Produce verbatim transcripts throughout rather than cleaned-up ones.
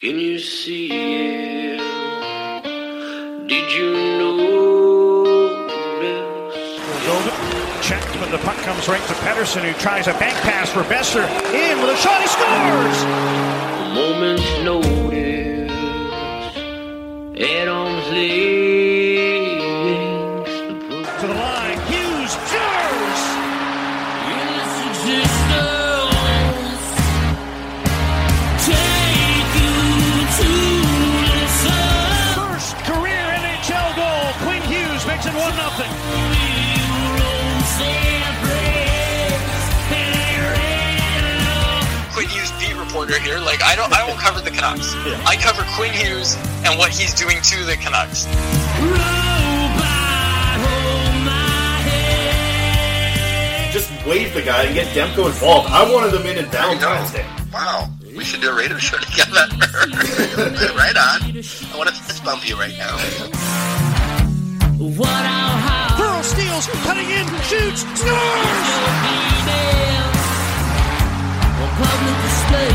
Can you see it? Did you notice? Checked, but the puck comes right to Pedersen, who tries a bank pass for Boeser. In with a shot, he scores! A moment's notice. Head on legs. To the line, Hughes fires! Yes, it is. one nothing. Quinn Hughes beat reporter here. Like I don't, I don't cover the Canucks. Yeah. I cover Quinn Hughes and what he's doing to the Canucks. Just wave the guy and get Demko involved. I wanted them in and Valentine's Day. Wow, we should do a radio show together. Right on. I want to fist bump you right now. What I'll Pearl steals, cutting in, shoots, scores! Public display.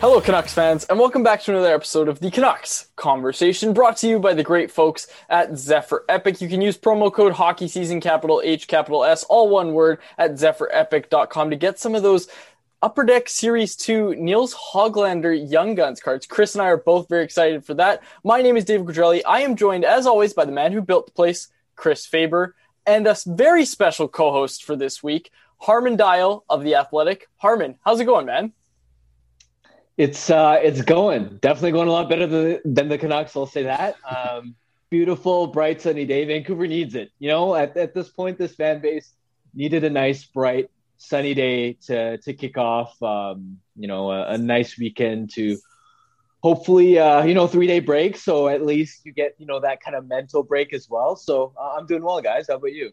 Hello, Canucks fans, and welcome back to another episode of the Canucks Conversation, brought to you by the great folks at Zephyr Epic. You can use promo code HockeySeason, capital H, capital S, all one word, at zephyr epic dot com to get some of those Upper Deck Series two Nils Höglander Young Guns cards. Chris and I are both very excited for that. My name is Dave Quadrelli. I am joined, as always, by the man who built the place, Chris Faber, and a very special co-host for this week, Harman Dayal of The Athletic. Harman, how's it going, man? It's uh, it's going. Definitely going a lot better than, than the Canucks, I'll say that. Um, beautiful, bright, sunny day. Vancouver needs it. You know, at, at this point, this fan base needed a nice, bright, sunny day to to kick off, um, you know, a, a nice weekend to hopefully, uh, you know, three-day break. So at least you get, you know, that kind of mental break as well. So uh, I'm doing well, guys. How about you?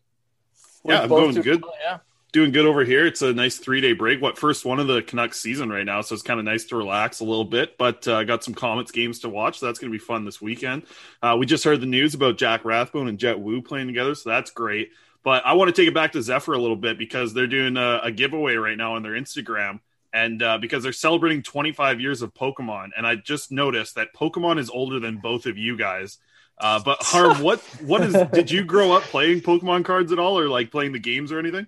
Yeah, We're I'm going good. Well, yeah. Doing good over here. It's a nice three-day break. What first one of the Canucks season right now, so it's kind of nice to relax a little bit. But I uh, got some Comets games to watch, so that's going to be fun this weekend. Uh, we just heard the news about Jack Rathbone and Jet Wu playing together, so that's great. But I want to take it back to Zephyr a little bit because they're doing a, a giveaway right now on their Instagram. And uh, because they're celebrating twenty-five years of Pokemon. And I just noticed that Pokemon is older than both of you guys. Uh, but Harm, what, what is, did you grow up playing Pokemon cards at all or like playing the games or anything?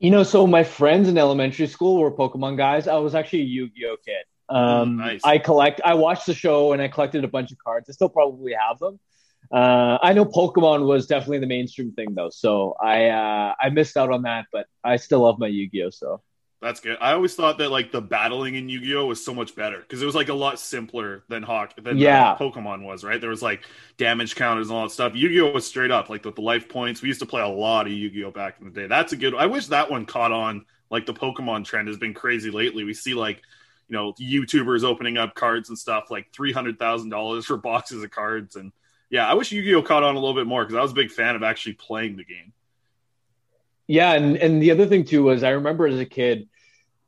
You know, so my friends in elementary school were Pokemon guys. I was actually a Yu-Gi-Oh kid. Um, nice. I collect, I watched the show and I collected a bunch of cards. I still probably have them. Uh, I know Pokemon was definitely the mainstream thing though. So I, uh, I missed out on that, but I still love my Yu-Gi-Oh. So that's good. I always thought that like the battling in Yu-Gi-Oh was so much better because it was like a lot simpler than Hawk than yeah. Pokemon was, right? There was like damage counters and all that stuff. Yu-Gi-Oh was straight up like with the life points. We used to play a lot of Yu-Gi-Oh back in the day. That's a good. I wish that one caught on. Like the Pokemon trend has been crazy lately. We see like you know YouTubers opening up cards and stuff like three hundred thousand dollars for boxes of cards, and yeah, I wish Yu-Gi-Oh caught on a little bit more because I was a big fan of actually playing the game. Yeah, and and the other thing too was I remember as a kid.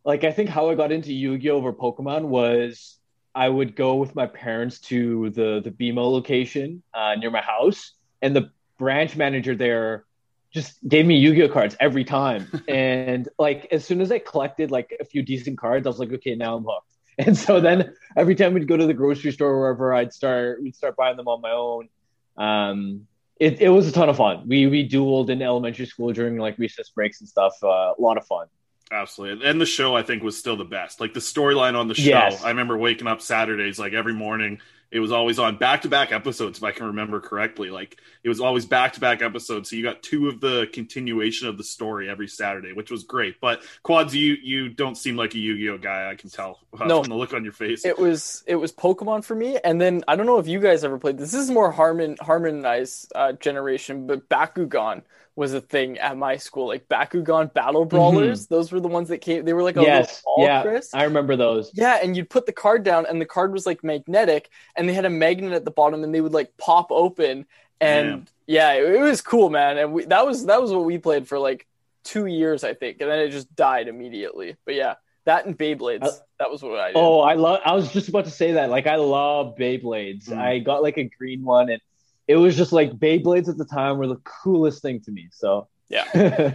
Like, I think how I got into Yu-Gi-Oh! Over Pokemon was I would go with my parents to the, the B M O location uh, near my house, and the branch manager there just gave me Yu-Gi-Oh! Cards every time. And, like, as soon as I collected, like, a few decent cards, I was like, okay, now I'm hooked. And so then every time we'd go to the grocery store or wherever, I'd start, we'd start buying them on my own. Um, it, it was a ton of fun. We, we dueled in elementary school during, like, recess breaks and stuff. Uh, a lot of fun. Absolutely. And the show, I think, was still the best. Like, the storyline on the show, yes. I remember waking up Saturdays, like, every morning. It was always on back-to-back episodes, if I can remember correctly. Like, it was always back-to-back episodes, so you got two of the continuation of the story every Saturday, which was great. But, Quads, you you don't seem like a Yu-Gi-Oh guy, I can tell. No. From the look on your face. It was it was Pokemon for me, and then, I don't know if you guys ever played this. This is more Harman, Harman Dayal's uh, generation, but Bakugan was a thing at my school, like Bakugan Battle Brawlers. Mm-hmm. Those were the ones that came. They were like a yes, little ball, yeah, Chris. I remember those. Yeah, and you'd put the card down, and the card was like magnetic, and they had a magnet at the bottom, and they would like pop open, and yeah, yeah it, it was cool, man. And we, that was that was what we played for like two years, I think, and then it just died immediately. But yeah, that and Beyblades, I, that was what I did. Oh, I love. I was just about to say that. Like, I love Beyblades. Mm. I got like a green one and. It was just like Beyblades at the time were the coolest thing to me. So yeah,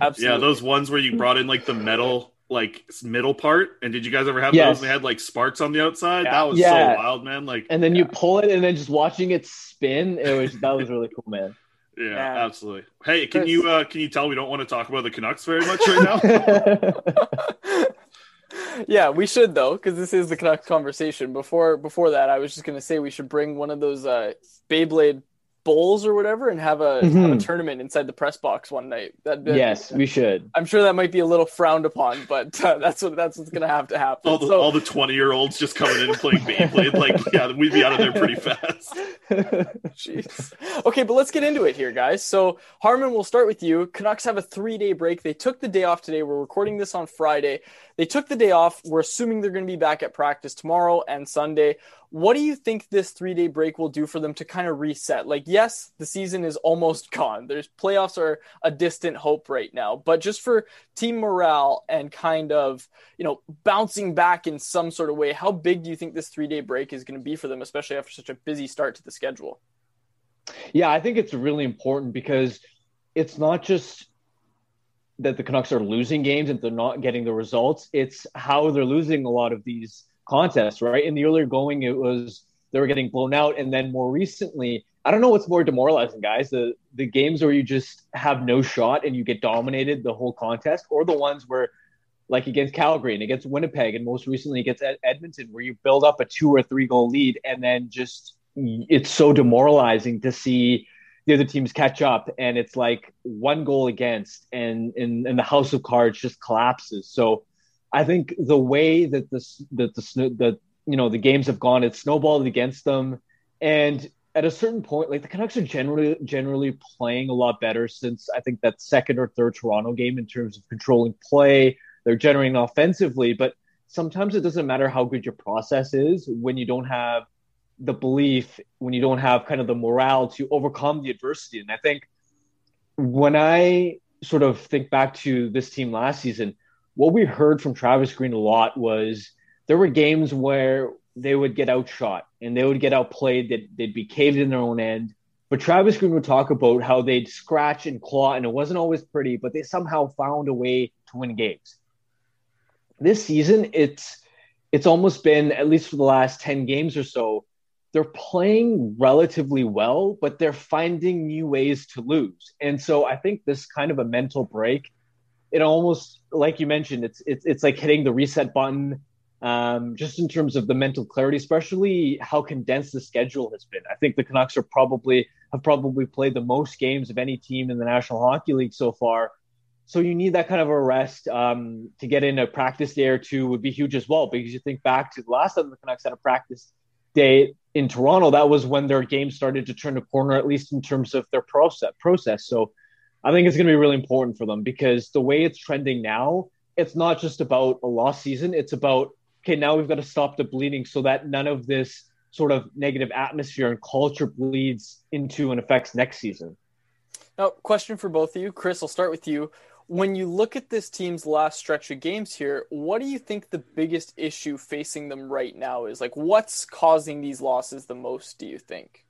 absolutely. Yeah, those ones where you brought in like the metal, like middle part. And did you guys ever have yes. those? They had like sparks on the outside. Yeah. That was yeah. so wild, man. Like, and then yeah. you pull it, and then just watching it spin. It was that was really cool, man. Yeah, yeah, absolutely. Hey, can Chris. you uh, can you tell we don't want to talk about the Canucks very much right now? Yeah, we should though, because this is the Canucks conversation. Before before that, I was just gonna say we should bring one of those uh, Beyblade. Bowls or whatever and have a, mm-hmm. have a tournament inside the press box one night. That'd be, yes, we should. I'm sure that might be a little frowned upon, but uh, that's what that's what's gonna have to happen. All the, so, all the twenty year olds just coming in and playing Beyblade, like yeah, we'd be out of there pretty fast. Jeez. Okay, but let's get into it here, guys. So Harman, we'll start with you. Canucks have a three day break. They took the day off today. We're recording this on Friday. They took the day off. We're assuming they're going to be back at practice tomorrow and Sunday. What do you think this three-day break will do for them to kind of reset? Like, yes, the season is almost gone. There's playoffs are a distant hope right now. But just for team morale and kind of, you know, bouncing back in some sort of way, how big do you think this three-day break is going to be for them, especially after such a busy start to the schedule? Yeah, I think it's really important because it's not just – that the Canucks are losing games and they're not getting the results. It's how they're losing a lot of these contests, right? In the earlier going, it was they were getting blown out. And then more recently, I don't know what's more demoralizing, guys, the the games where you just have no shot and you get dominated the whole contest, or the ones where, like against Calgary and against Winnipeg and most recently against Ed- Edmonton, where you build up a two or three goal lead and then just it's so demoralizing to see the other teams catch up, and it's like one goal against, and and, and the house of cards just collapses. So, I think the way that this that the that you know the games have gone, it's snowballed against them, and at a certain point, like the Canucks are generally generally playing a lot better since I think that second or third Toronto game in terms of controlling play, they're generating offensively, but sometimes it doesn't matter how good your process is when you don't have the belief, when you don't have kind of the morale to overcome the adversity. And I think when I sort of think back to this team last season, what we heard from Travis Green a lot was there were games where they would get outshot and they would get outplayed, that they'd, they'd be caved in their own end. But Travis Green would talk about how they'd scratch and claw, and it wasn't always pretty, but they somehow found a way to win games. This season, it's it's almost been, at least for the last ten games or so, they're playing relatively well, but they're finding new ways to lose. And so I think this kind of a mental break, it almost, like you mentioned, it's it's it's like hitting the reset button, um, just in terms of the mental clarity, especially how condensed the schedule has been. I think the Canucks are probably have probably played the most games of any team in the National Hockey League so far. So you need that kind of a rest um, to get in a practice day or two would be huge as well, because you think back to the last time the Canucks had a practice day in Toronto, that was when their game started to turn a corner, at least in terms of their process. process. So I think it's going to be really important for them, because the way it's trending now, it's not just about a lost season. It's about, okay, now we've got to stop the bleeding so that none of this sort of negative atmosphere and culture bleeds into and affects next season. Now, question for both of you. Chris, I'll start with you. When you look at this team's last stretch of games here, what do you think the biggest issue facing them right now is? Like, what's causing these losses the most, do you think?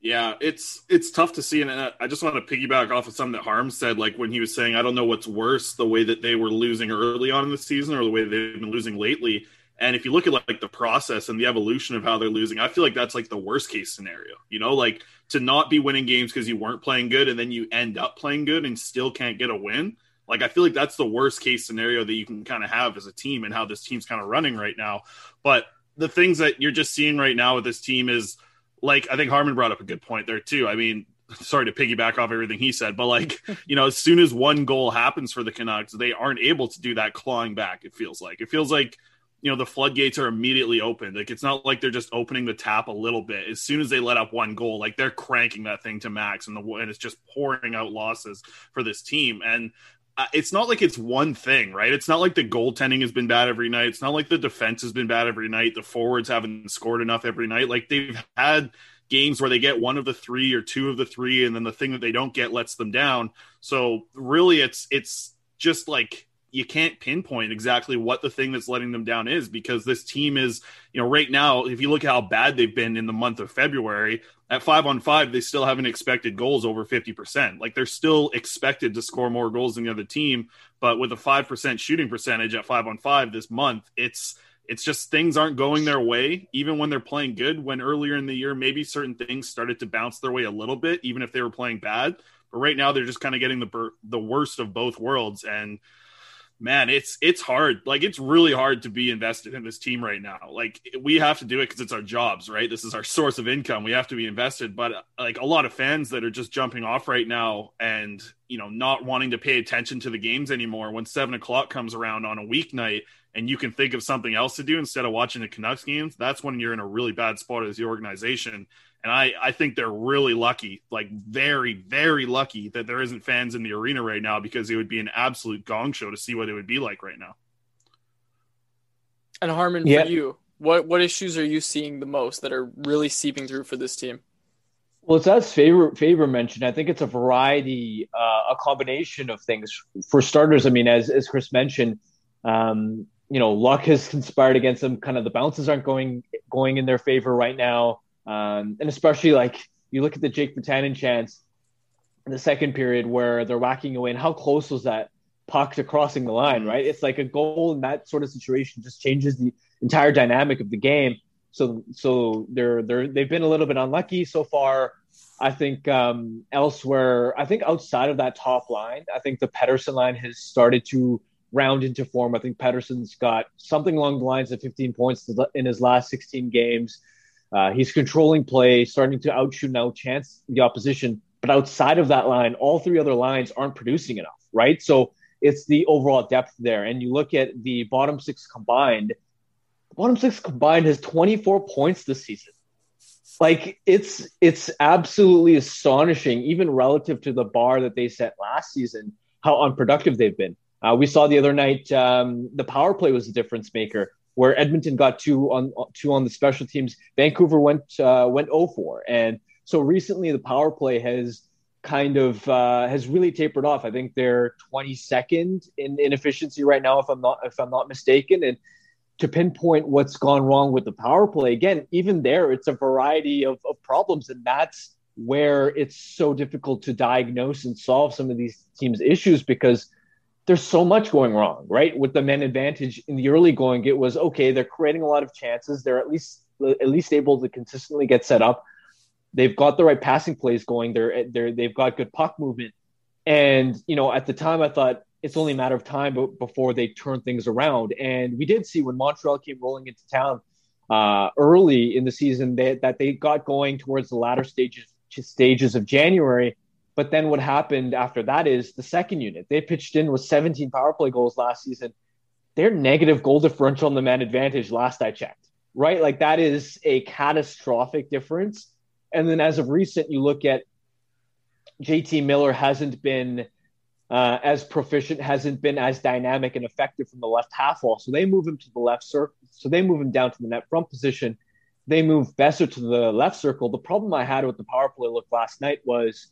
Yeah, it's it's tough to see. And I just want to piggyback off of something that Harm said, like when he was saying, I don't know what's worse, the way that they were losing early on in the season or the way they've been losing lately. And if you look at like the process and the evolution of how they're losing, I feel like that's like the worst case scenario, you know, like to not be winning games because you weren't playing good and then you end up playing good and still can't get a win. Like, I feel like that's the worst case scenario that you can kind of have as a team and how this team's kind of running right now. But the things that you're just seeing right now with this team is, like, I think Harman brought up a good point there too. I mean, sorry to piggyback off everything he said, but like, you know, as soon as one goal happens for the Canucks, they aren't able to do that clawing back. It feels like, it feels like, you know, the floodgates are immediately opened. Like, it's not like they're just opening the tap a little bit. As soon as they let up one goal, like they're cranking that thing to max, and the and it's just pouring out losses for this team. And it's not like it's one thing, right? It's not like the goaltending has been bad every night. It's not like the defense has been bad every night. The forwards haven't scored enough every night. Like, they've had games where they get one of the three or two of the three, and then the thing that they don't get lets them down. So really, it's it's just like you can't pinpoint exactly what the thing that's letting them down is, because this team is, you know, right now, if you look at how bad they've been in the month of February, at five on five, they still haven't expected goals over fifty percent. Like, they're still expected to score more goals than the other team, but with a five percent shooting percentage at five on five this month, it's, it's just things aren't going their way, even when they're playing good, when earlier in the year, maybe certain things started to bounce their way a little bit, even if they were playing bad. But right now they're just kind of getting the, the worst of both worlds. And man, it's it's hard. Like, it's really hard to be invested in this team right now. Like, we have to do it because it's our jobs, right? This is our source of income. We have to be invested. But, like, a lot of fans that are just jumping off right now and, you know, not wanting to pay attention to the games anymore when seven o'clock comes around on a weeknight and you can think of something else to do instead of watching the Canucks games, that's when you're in a really bad spot as the organization. And I, I think they're really lucky, like very, very lucky that there isn't fans in the arena right now, because it would be an absolute gong show to see what it would be like right now. And Harman, yeah. for you, what, what issues are you seeing the most that are really seeping through for this team? Well, it's as Faber, Faber mentioned, I think it's a variety, uh, a combination of things. For starters, I mean, as, as Chris mentioned, um, you know, luck has conspired against them. Kind of the bounces aren't going going in their favor right now. Um, and especially, like, you look at the Jake Virtanen chance in the second period where they're whacking away, and how close was that puck to crossing the line, right? It's like a goal in that sort of situation just changes the entire dynamic of the game. So, so they're they're they've been a little bit unlucky so far. I think um, elsewhere, I think outside of that top line, I think the Pedersen line has started to round into form. I think Pedersen's got something along the lines of fifteen points in his last sixteen games. Uh, he's controlling play, starting to outshoot and outchance the opposition. But outside of that line, all three other lines aren't producing enough, right? So it's the overall depth there. And you look at the bottom six combined, the bottom six combined has twenty-four points this season. Like, it's it's absolutely astonishing, even relative to the bar that they set last season, how unproductive they've been. Uh, we saw the other night um, the power play was a difference maker, where Edmonton got two on two on the special teams. Vancouver went uh, went oh for, and so recently the power play has kind of uh, has really tapered off. I think they're twenty-second in inefficiency right now, if I'm not if I'm not mistaken. And to pinpoint what's gone wrong with the power play, again, even there, it's a variety of, of problems, and that's where it's so difficult to diagnose and solve some of these teams' issues because there's so much going wrong, right? With the men advantage in the early going, it was, okay, they're creating a lot of chances. They're at least at least able to consistently get set up. They've got the right passing plays going. They're, they're, they've got good puck movement. And, you know, at the time I thought it's only a matter of time before they turn things around. And we did see when Montreal came rolling into town uh, early in the season they, that they got going towards the latter stages stages of January. But then what happened after that is the second unit. They pitched in with seventeen power play goals last season. Their negative goal differential on the man advantage last I checked, right? Like that is a catastrophic difference. And then as of recent, you look at J T Miller hasn't been uh, as proficient, hasn't been as dynamic and effective from the left half wall. So they move him to the left circle. So they move him down to the net front position. They move Boeser to the left circle. The problem I had with the power play look last night was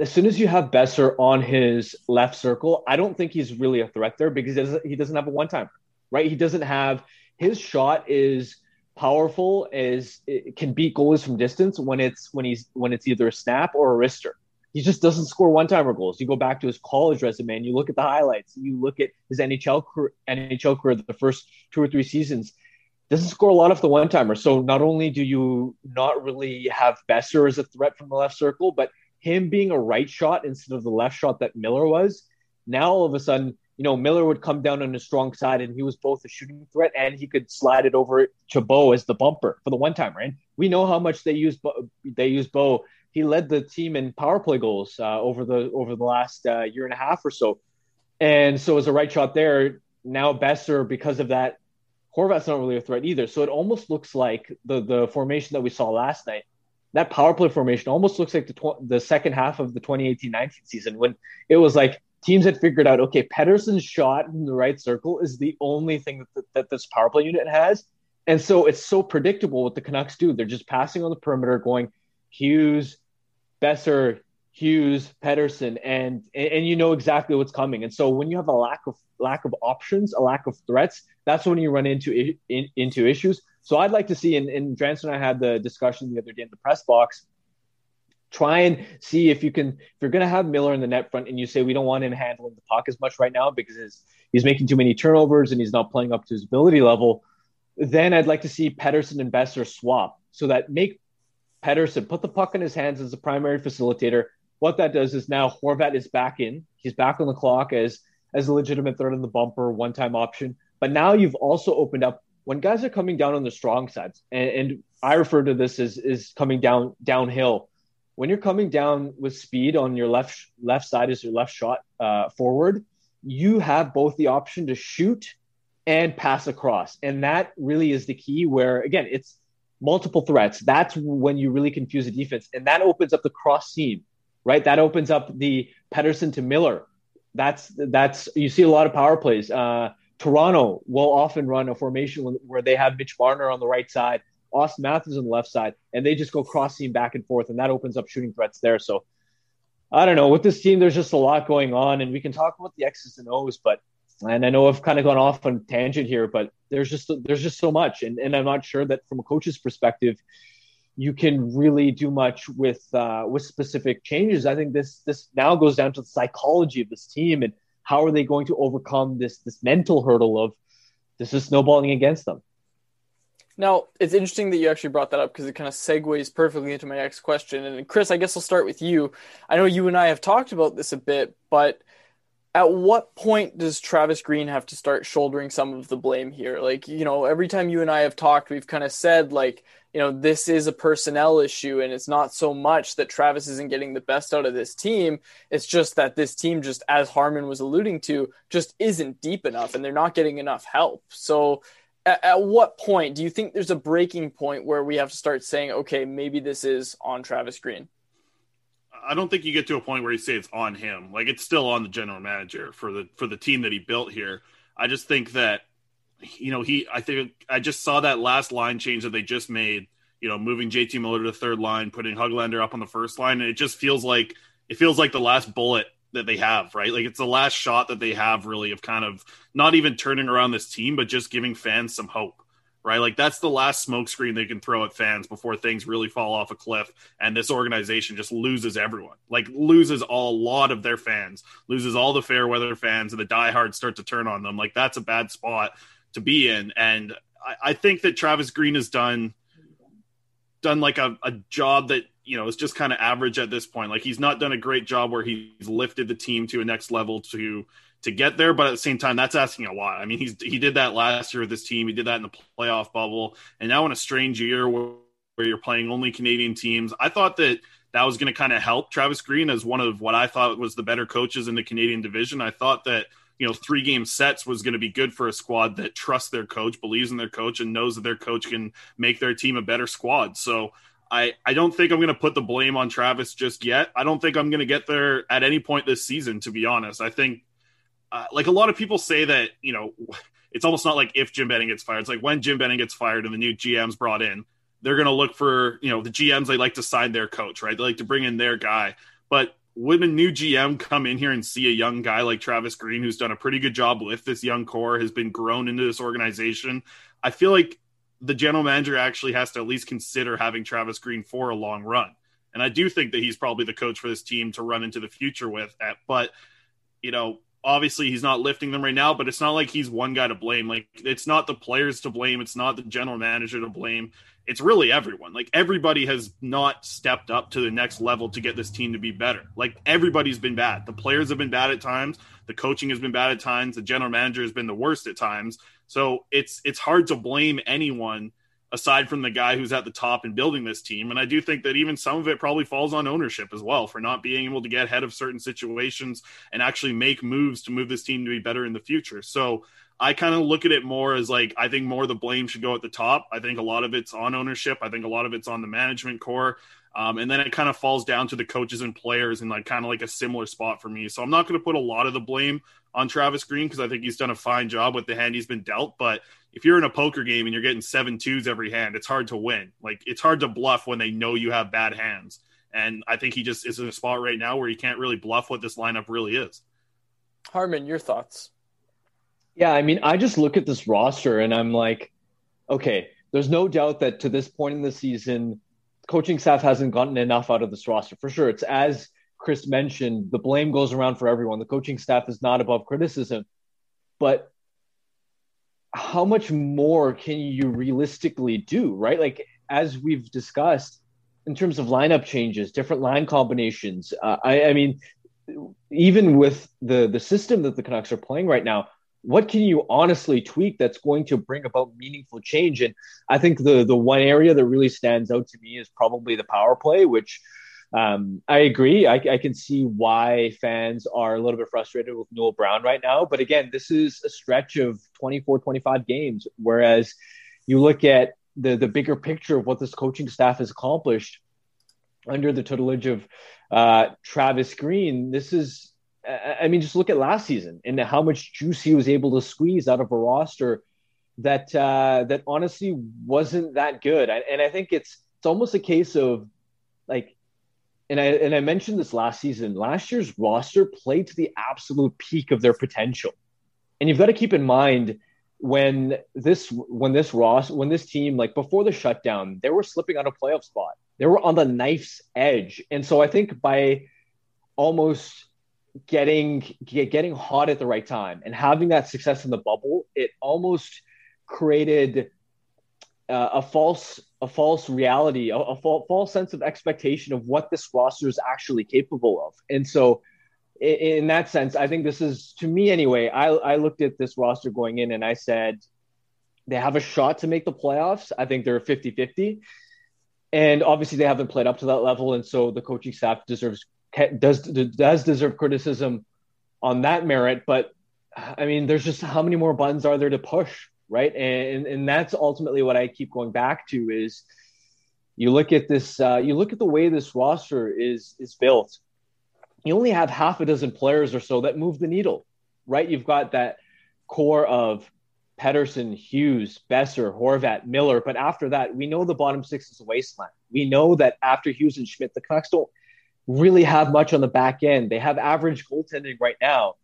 as soon as you have Boeser on his left circle, I don't think he's really a threat there because he doesn't, he doesn't have a one-timer, right? He doesn't have – his shot is – powerful as it can beat goalies from distance when it's when he's when it's either a snap or a wrister. He just doesn't score one-timer goals. You go back to his college resume and you look at the highlights. You look at his N H L career, N H L career the first two or three seasons. Doesn't score a lot off the one-timer. So not only do you not really have Boeser as a threat from the left circle, but him being a right shot instead of the left shot that Miller was. Now all of a sudden, you know, Miller would come down on his strong side and he was both a shooting threat and he could slide it over to Bo as the bumper for the one-timer. And we know how much they use Bo. They use Bo. He led the team in power play goals uh, over the over the last uh, year and a half or so. And so as a right shot there, now Boeser, because of that, Horvat's not really a threat either. So it almost looks like the, the formation that we saw last night, that power play formation almost looks like the, tw- the second half of the twenty eighteen nineteen season when it was like, teams had figured out, okay, Pedersen's shot in the right circle is the only thing that, that this power play unit has. And so it's so predictable what the Canucks do. They're just passing on the perimeter, going Hughes, Boeser, Hughes, Pedersen, and, and and you know exactly what's coming. And so when you have a lack of lack of options, a lack of threats, that's when you run into in, into issues. So I'd like to see, and, and Dranson and I had the discussion the other day in the press box, try and see if you can, if you're going to have Miller in the net front and you say, we don't want him handling the puck as much right now because his, he's making too many turnovers and he's not playing up to his ability level, then I'd like to see Pedersen and Boeser swap so that make Pedersen put the puck in his hands as a primary facilitator. What that does is now Horvat is back in. He's back on the clock as, as a legitimate threat in the bumper, one-time option. But now you've also opened up when guys are coming down on the strong sides. And, and I refer to this as is coming down downhill. When you're coming down with speed on your left left side as your left shot uh, forward, you have both the option to shoot and pass across. And that really is the key where, again, it's multiple threats. That's when you really confuse the defense. And that opens up the cross seam, right? That opens up the Pedersen to Miller. That's that's you see a lot of power plays. Uh, Toronto will often run a formation where they have Mitch Marner on the right side, Austin Matthews on the left side, and they just go cross-seam back and forth, and that opens up shooting threats there. So I don't know. With this team, there's just a lot going on, and we can talk about the X's and O's, but and I know I've kind of gone off on tangent here, but there's just there's just so much, and, and I'm not sure that from a coach's perspective, you can really do much with uh, with specific changes. I think this this now goes down to the psychology of this team and how are they going to overcome this this mental hurdle of this is snowballing against them. Now, it's interesting that you actually brought that up because it kind of segues perfectly into my next question. And Chris, I guess I'll start with you. I know you and I have talked about this a bit, but at what point does Travis Green have to start shouldering some of the blame here? Like, you know, every time you and I have talked, we've kind of said like, you know, this is a personnel issue and it's not so much that Travis isn't getting the best out of this team. It's just that this team, just as Harman was alluding to, just isn't deep enough and they're not getting enough help. So at what point do you think there's a breaking point where we have to start saying, okay, maybe this is on Travis Green? I don't think you get to a point where you say it's on him. Like it's still on the general manager for the, for the team that he built here. I just think that, you know, he, I think I just saw that last line change that they just made, you know, moving J T Miller to the third line, putting Höglander up on the first line. And it just feels like, it feels like the last bullet that they have, right? Like it's the last shot that they have really of kind of not even turning around this team, but just giving fans some hope. right? Like, that's the last smokescreen they can throw at fans before things really fall off a cliff and this organization just loses everyone. Like, loses a lot of their fans, loses all the fair weather fans, and the diehards start to turn on them. Like, that's a bad spot to be in. And I, I think that Travis Green has done done like a, a job that, you know, is just kind of average at this point. Like, he's not done a great job where he's lifted the team to a next level to to get there, but at the same time, that's asking a lot. I mean, he's he did that last year with this team. He did that in the playoff bubble, and now in a strange year where, where you're playing only Canadian teams, I thought that that was going to kind of help Travis Green as one of what I thought was the better coaches in the Canadian division. I thought that, you know, three game sets was going to be good for a squad that trusts their coach, believes in their coach, and knows that their coach can make their team a better squad. So I, I don't think I'm going to put the blame on Travis just yet. I don't think I'm going to get there at any point this season, to be honest. I think uh, like a lot of people say that, you know, it's almost not like if Jim Benning gets fired, it's like when Jim Benning gets fired and the new G M's brought in, they're going to look for, you know, the G M's, they like to sign their coach, right? They like to bring in their guy. But would a new G M come in here and see a young guy like Travis Green, who's done a pretty good job with this young core, has been grown into this organization? I feel like the general manager actually has to at least consider having Travis Green for a long run. And I do think that he's probably the coach for this team to run into the future with. At, but, you know, obviously he's not lifting them right now, but it's not like he's one guy to blame. Like, it's not the players to blame. It's not the general manager to blame. It's really everyone. Like, everybody has not stepped up to the next level to get this team to be better. Like, everybody's been bad. The players have been bad at times. The coaching has been bad at times. The general manager has been the worst at times. So it's it's hard to blame anyone aside from the guy who's at the top and building this team. And I do think that even some of it probably falls on ownership as well for not being able to get ahead of certain situations and actually make moves to move this team to be better in the future. So I kind of look at it more as like, I think more of the blame should go at the top. I think a lot of it's on ownership. I think a lot of it's on the management core. Um, and then it kind of falls down to the coaches and players in like kind of like a similar spot for me. So I'm not going to put a lot of the blame on Travis Green, because I think he's done a fine job with the hand he's been dealt. But if you're in a poker game and you're getting seven twos every hand, it's hard to win. Like, it's hard to bluff when they know you have bad hands. And I think he just is in a spot right now where he can't really bluff what this lineup really is. Harman, your thoughts? Yeah, I mean, I just look at this roster and I'm like, okay, there's no doubt that to this point in the season, coaching staff hasn't gotten enough out of this roster. For sure, it's, as Chris mentioned, the blame goes around for everyone. The coaching staff is not above criticism. But how much more can you realistically do, right? Like, as we've discussed, in terms of lineup changes, different line combinations, uh, I, I mean, even with the, the system that the Canucks are playing right now, what can you honestly tweak that's going to bring about meaningful change? And I think the the one area that really stands out to me is probably the power play, which um, I agree. I, I can see why fans are a little bit frustrated with Noel Brown right now. But again, this is a stretch of twenty-four, twenty-five games, whereas you look at the, the bigger picture of what this coaching staff has accomplished under the tutelage of uh, Travis Green. This is, I mean, just look at last season and how much juice he was able to squeeze out of a roster that uh, that honestly wasn't that good. I, and I think it's it's almost a case of like, and I and I mentioned this last season. Last year's roster played to the absolute peak of their potential, and you've got to keep in mind when this when this roster when this team, like before the shutdown, they were slipping on a playoff spot. They were on the knife's edge, and so I think by almost getting getting hot at the right time and having that success in the bubble, it almost created uh, a false a false reality, a, a false, false sense of expectation of what this roster is actually capable of. And so in, in that sense, I think this is, to me anyway, I, I looked at this roster going in and I said, they have a shot to make the playoffs. I think they're fifty-fifty. And obviously they haven't played up to that level. And so the coaching staff deserves does does deserve criticism on that merit, but I mean, there's just how many more buttons are there to push, right? And and that's ultimately what I keep going back to is you look at this, uh, you look at the way this roster is is built. You only have half a dozen players or so that move the needle, right? You've got that core of Pedersen, Hughes, Boeser, Horvat, Miller, but after that, we know the bottom six is a wasteland. We know that after Hughes and Schmidt, the Canucks don't really have much on the back end. They have average goaltending right now.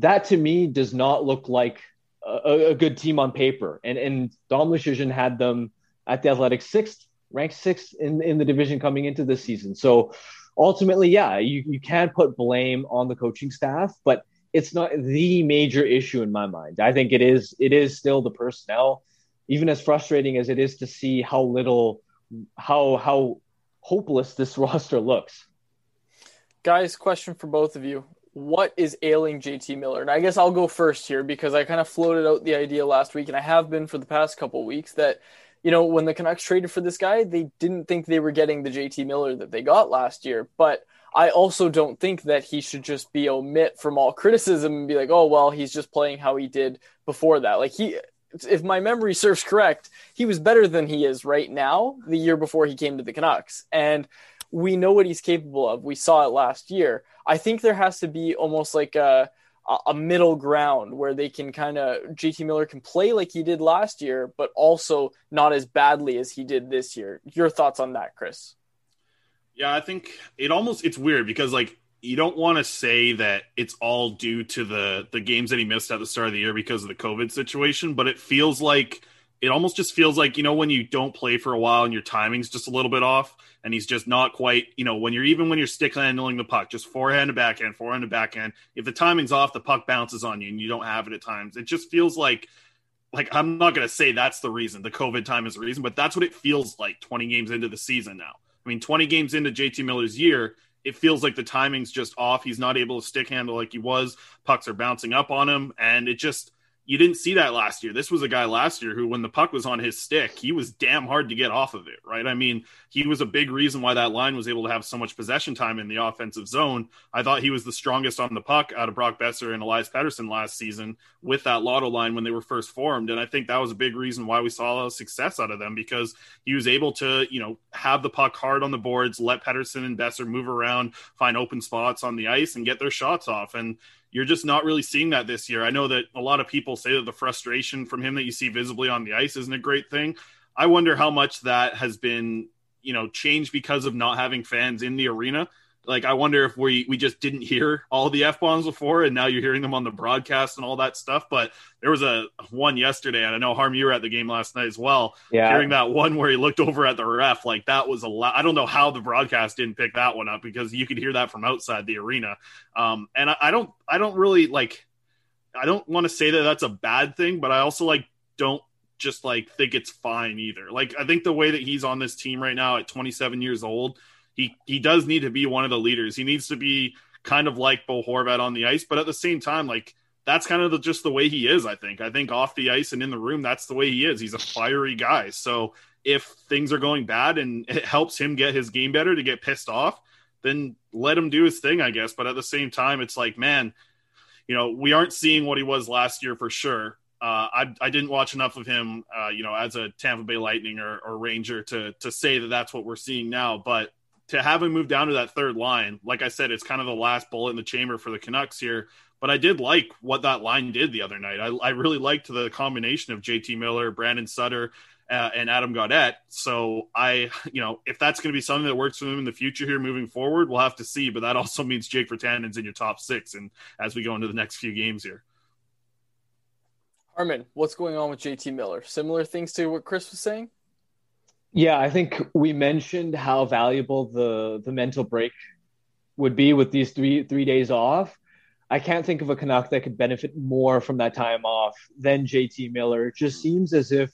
That to me does not look like a, a good team on paper. And and Dom Lushchin had them at the Athletic sixth, ranked sixth in, in the division coming into this season. So ultimately, yeah, you, you can put blame on the coaching staff, but it's not the major issue in my mind. I think it is it is still the personnel, even as frustrating as it is to see how little, how how hopeless this roster looks. Guys, question for both of you. What is ailing J T Miller? And I guess I'll go first here because I kind of floated out the idea last week, and I have been for the past couple of weeks, that, you know, when the Canucks traded for this guy, they didn't think they were getting the J T Miller that they got last year. But I also don't think that he should just be omit from all criticism and be like, oh, well, he's just playing how he did before that. Like, he, if my memory serves correct, he was better than he is right now the year before he came to the Canucks. And we know what he's capable of. We saw it last year. I think there has to be almost like a, a middle ground where they can kind of, J T Miller can play like he did last year, but also not as badly as he did this year. Your thoughts on that, Chris? Yeah, I think it almost, it's weird because, like, you don't want to say that it's all due to the, the games that he missed at the start of the year because of the COVID situation, but it feels like, it almost just feels like, you know, when you don't play for a while and your timing's just a little bit off and he's just not quite, you know, when you're, even when you're stick handling the puck, just forehand to backhand, forehand to backhand, if the timing's off, the puck bounces on you and you don't have it at times. It just feels like, like, I'm not going to say that's the reason, the COVID time is the reason, but that's what it feels like twenty games into the season now. I mean, twenty games into J T Miller's year, it feels like the timing's just off. He's not able to stick handle like he was. Pucks are bouncing up on him. And it just, you didn't see that last year. This was a guy last year who, when the puck was on his stick, he was damn hard to get off of it, right? I mean, he was a big reason why that line was able to have so much possession time in the offensive zone. I thought he was the strongest on the puck out of Brock Boeser and Elias Pettersson last season with that Lotto line when they were first formed. And I think that was a big reason why we saw success out of them, because he was able to, you know, have the puck hard on the boards, let Pettersson and Boeser move around, find open spots on the ice and get their shots off. And you're just not really seeing that this year. I know that a lot of people say that the frustration from him that you see visibly on the ice isn't a great thing. I wonder how much that has been, you know, changed because of not having fans in the arena. Like, I wonder if we, we just didn't hear all the F-bombs before, and now you're hearing them on the broadcast and all that stuff. But there was a one yesterday, and I know, Harm, you were at the game last night as well. Yeah. Hearing that one where he looked over at the ref, like, that was a lot. I don't know how the broadcast didn't pick that one up, because you could hear that from outside the arena. Um, and I, I don't, I don't really like, I don't want to say that that's a bad thing, but I also like don't just like think it's fine either. Like, I think the way that he's on this team right now at twenty-seven years old, He he does need to be one of the leaders. He needs to be kind of like Bo Horvat on the ice, but at the same time, like, that's kind of the, just the way he is, I think. I think off the ice and in the room, that's the way he is. He's a fiery guy. So if things are going bad and it helps him get his game better to get pissed off, then let him do his thing, I guess. But at the same time, it's like, man, you know, we aren't seeing what he was last year for sure. Uh, I I didn't watch enough of him, uh, you know, as a Tampa Bay Lightning or, or Ranger to to say that that's what we're seeing now. But to have him move down to that third line, like I said, it's kind of the last bullet in the chamber for the Canucks here. But I did like what that line did the other night. I, I really liked the combination of J T Miller, Brandon Sutter, uh, and Adam Gaudette. So I, you know, if that's going to be something that works for them in the future here moving forward, we'll have to see. But that also means Jake Virtanen's in your top six, and as we go into the next few games here. Harman, what's going on with J T Miller? Similar things to what Chris was saying? Yeah, I think we mentioned how valuable the, the mental break would be with these three three days off. I can't think of a Canuck that could benefit more from that time off than J T Miller. It just seems as if,